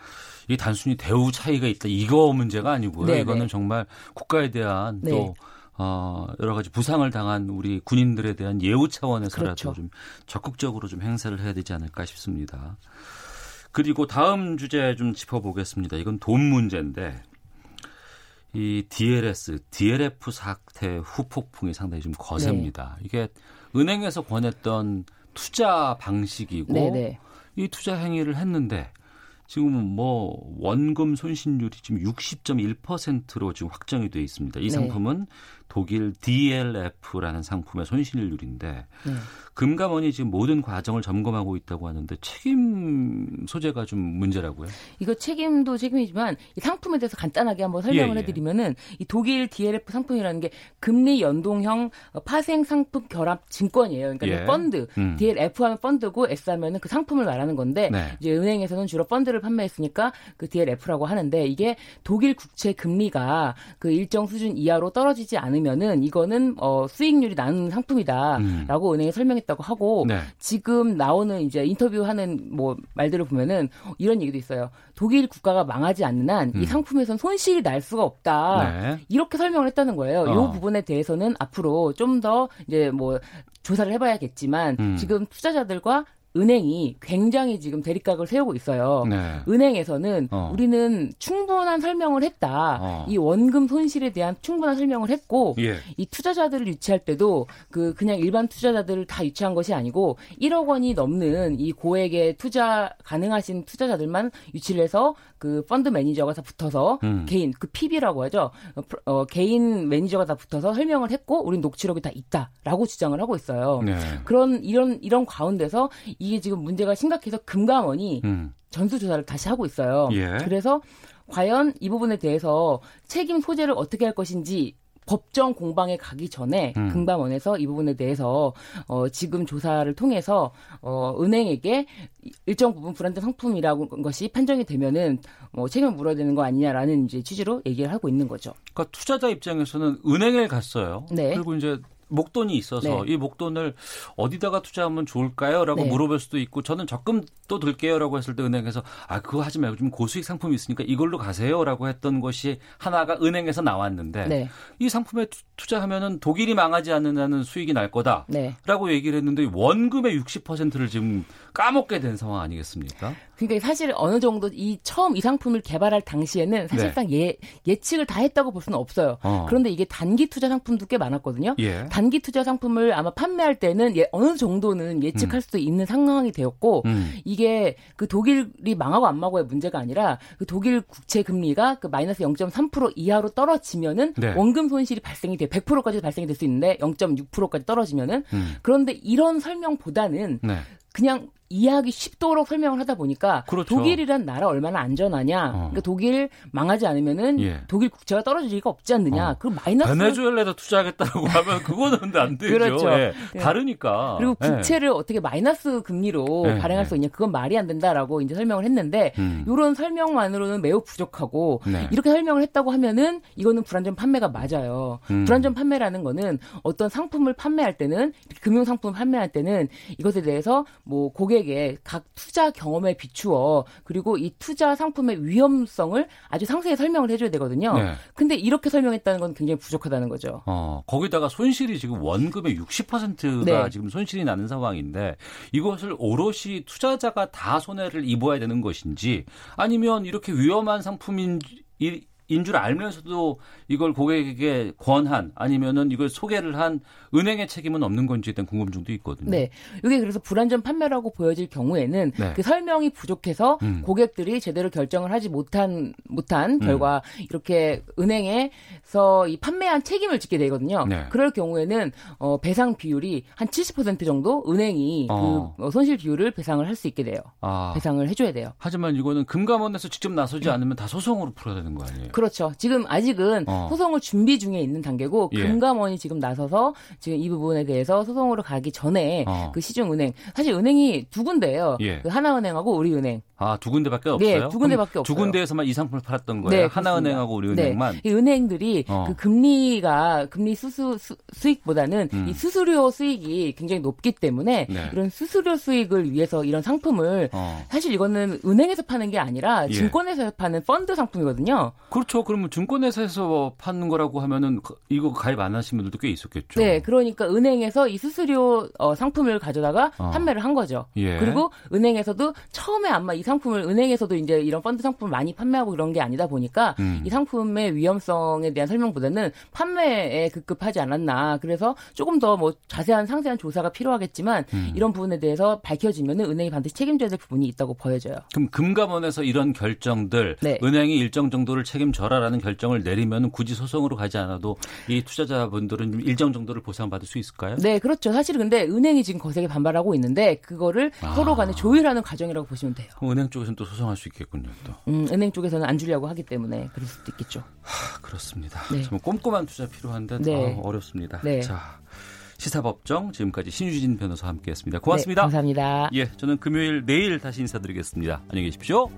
이 단순히 대우 차이가 있다. 이거 문제가 아니고요. 네네. 이거는 정말 국가에 대한 네. 또 어, 여러 가지 부상을 당한 우리 군인들에 대한 예우 차원에서라도 그렇죠. 좀 적극적으로 좀 행사를 해야 되지 않을까 싶습니다. 그리고 다음 주제 좀 짚어보겠습니다. 이건 돈 문제인데 이 디엘에스, 디엘에프 사태 후폭풍이 상당히 좀 거셉니다. 네. 이게 은행에서 권했던 투자 방식이고 네네. 이 투자 행위를 했는데 지금 뭐 원금 손실률이 지금 육십 점 일 퍼센트로 지금 확정이 돼 있습니다. 이 상품은 네. 독일 디엘에프라는 상품의 손실률인데 네. 금감원이 지금 모든 과정을 점검하고 있다고 하는데 책임 소재가 좀 문제라고요? 이거 책임도 책임이지만 이 상품에 대해서 간단하게 한번 설명을 예, 예. 해드리면은 이 독일 디엘에프 상품이라는 게 금리 연동형 파생 상품 결합 증권이에요. 그러니까 예. 펀드 음. 디엘에프 하면 펀드고 S 하면은 그 상품을 말하는 건데 네. 이제 은행에서는 주로 펀드를 판매했으니까 그 디엘에프라고 하는데 이게 독일 국채 금리가 그 일정 수준 이하로 떨어지지 않은 면은 이거는 어, 수익률이 나는 상품이다라고 음. 은행에 설명했다고 하고 네. 지금 나오는 이제 인터뷰하는 뭐 말들을 보면은 이런 얘기도 있어요. 독일 국가가 망하지 않는 한 이 음. 상품에선 손실이 날 수가 없다. 네. 이렇게 설명을 했다는 거예요. 이 어. 부분에 대해서는 앞으로 좀 더 이제 뭐 조사를 해봐야겠지만 음. 지금 투자자들과 은행이 굉장히 지금 대립각을 세우고 있어요. 네. 은행에서는 어. 우리는 충분한 설명을 했다. 어. 이 원금 손실에 대한 충분한 설명을 했고 예. 이 투자자들을 유치할 때도 그 그냥 일반 투자자들을 다 유치한 것이 아니고 일억 원이 넘는 이 고액의 투자 가능하신 투자자들만 유치를 해서 그 펀드 매니저가 다 붙어서 음. 개인 그 피비라고 하죠. 어, 개인 매니저가 다 붙어서 설명을 했고 우린 녹취록이 다 있다라고 주장을 하고 있어요. 네. 그런 이런 이런 가운데서 이게 지금 문제가 심각해서 금감원이 음. 전수조사를 다시 하고 있어요. 예. 그래서 과연 이 부분에 대해서 책임 소재를 어떻게 할 것인지 법정 공방에 가기 전에 음. 금감원에서 이 부분에 대해서 어, 지금 조사를 통해서 어, 은행에게 일정 부분 불안정 상품이라고 한 것이 판정이 되면은 뭐 책임을 물어야 되는 거 아니냐라는 이제 취지로 얘기를 하고 있는 거죠. 그러니까 투자자 입장에서는 은행에 갔어요. 네. 그리고 이제 목돈이 있어서 네. 이 목돈을 어디다가 투자하면 좋을까요? 라고 네. 물어볼 수도 있고 저는 적금 또 들게요 라고 했을 때 은행에서 아 그거 하지 말고 좀 고수익 상품이 있으니까 이걸로 가세요 라고 했던 것이 하나가 은행에서 나왔는데 네. 이 상품에 투자하면은 독일이 망하지 않는다는 수익이 날 거다 네. 라고 얘기를 했는데 원금의 육십 퍼센트를 지금 까먹게 된 상황 아니겠습니까? 그러니까 사실 어느 정도 이 처음 이 상품을 개발할 당시에는 사실상 네. 예, 예측을 다 했다고 볼 수는 없어요. 어. 그런데 이게 단기 투자 상품도 꽤 많았거든요. 예. 단기 투자 상품을 아마 판매할 때는 예, 어느 정도는 예측할 음. 수도 있는 상황이 되었고 음. 이게 그 독일이 망하고 안 망하고의 문제가 아니라 그 독일 국채 금리가 그 마이너스 영 점 삼 퍼센트 이하로 떨어지면은 네. 원금 손실이 발생이 돼 백 퍼센트까지 발생이 될 수 있는데 영 점 육 퍼센트까지 떨어지면은 음. 그런데 이런 설명보다는 네. 그냥 이해하기 쉽도록 설명을 하다 보니까 그렇죠. 독일이란 나라 얼마나 안전하냐. 어. 그러니까 독일 망하지 않으면은 예. 독일 국채가 떨어질 리가 없지 않느냐. 어. 그 마이너스 베네수엘라에서 투자하겠다고 하면 그거는 안 되죠. 그렇죠. 예. 예. 다르니까. 그리고 국채를 예. 어떻게 마이너스 금리로 예. 발행할 수 있냐. 그건 말이 안 된다라고 이제 설명을 했는데 음. 이런 설명만으로는 매우 부족하고 네. 이렇게 설명을 했다고 하면은 이거는 불안전 판매가 맞아요. 음. 불안전 판매라는 거는 어떤 상품을 판매할 때는 금융 상품을 판매할 때는 이것에 대해서 뭐 고객 각 투자 경험에 비추어 그리고 이 투자 상품의 위험성을 아주 상세히 설명을 해줘야 되거든요. 네. 근데 이렇게 설명했다는 건 굉장히 부족하다는 거죠. 어, 거기다가 손실이 지금 원금의 육십 퍼센트가 네. 지금 손실이 나는 상황인데 이것을 오롯이 투자자가 다 손해를 입어야 되는 것인지 아니면 이렇게 위험한 상품인 인 줄 알면서도 이걸 고객에게 권한 아니면은 이걸 소개를 한 은행의 책임은 없는 건지에 대한 궁금증도 있거든요. 네, 이게 그래서 불안전 판매라고 보여질 경우에는 네. 그 설명이 부족해서 음. 고객들이 제대로 결정을 하지 못한 못한 음. 결과 이렇게 은행에서 이 판매한 책임을 짓게 되거든요. 네. 그럴 경우에는 어, 배상 비율이 한 칠십 퍼센트 정도 은행이 어. 그 손실 비율을 배상을 할 수 있게 돼요. 아. 배상을 해줘야 돼요. 하지만 이거는 금감원에서 직접 나서지 음. 않으면 다 소송으로 풀어야 되는 거 아니에요? 그렇죠. 지금 아직은 어. 소송을 준비 중에 있는 단계고 예. 금감원이 지금 나서서 지금 이 부분에 대해서 소송으로 가기 전에 어. 그 시중은행 사실 은행이 두 군데예요. 예. 그 하나은행하고 우리은행. 아, 두 군데밖에 없어요? 네, 두 군데밖에 없어요. 두 군데에서만 이 상품을 팔았던 거예요? 네, 하나은행하고 우리은행만? 네. 이 은행들이 어. 그 금리가 금리 수수 수, 수익보다는 음. 이 수수료 수익이 굉장히 높기 때문에 네. 이런 수수료 수익을 위해서 이런 상품을 어. 사실 이거는 은행에서 파는 게 아니라 예. 증권에서 파는 펀드 상품이거든요. 그렇죠. 그러면 증권회사에서 파는 거라고 하면은 이거 가입 안 하신 분들도 꽤 있었겠죠. 네, 그러니까 은행에서 이 수수료 어, 상품을 가져다가 어. 판매를 한 거죠. 예. 그리고 은행에서도 처음에 아마 이 상품을 은행에서도 이제 이런 펀드 상품을 많이 판매하고 그런 게 아니다 보니까 음. 이 상품의 위험성에 대한 설명보다는 판매에 급급하지 않았나. 그래서 조금 더 뭐 자세한 상세한 조사가 필요하겠지만 음. 이런 부분에 대해서 밝혀지면은 은행이 반드시 책임져야 될 부분이 있다고 보여져요. 그럼 금감원에서 이런 결정들 네. 은행이 일정 정도를 책임져라라는 결정을 내리면 굳이 소송으로 가지 않아도 이 투자자분들은 일정 정도를 보상받을 수 있을까요? 네, 그렇죠. 사실 근데 은행이 지금 거세게 반발하고 있는데 그거를 아. 서로 간에 조율하는 과정이라고 보시면 돼요. 은행 쪽에서는 또 소송할 수 있겠군요. 또. 음, 은행 쪽에서는 안 주려고 하기 때문에 그럴 수도 있겠죠. 하, 그렇습니다. 네. 정말 꼼꼼한 투자 필요한데 네. 어, 어렵습니다. 네. 자, 시사법정 지금까지 신유진 변호사와 함께했습니다. 고맙습니다. 네, 감사합니다. 예, 저는 금요일 내일 다시 인사드리겠습니다. 안녕히 계십시오.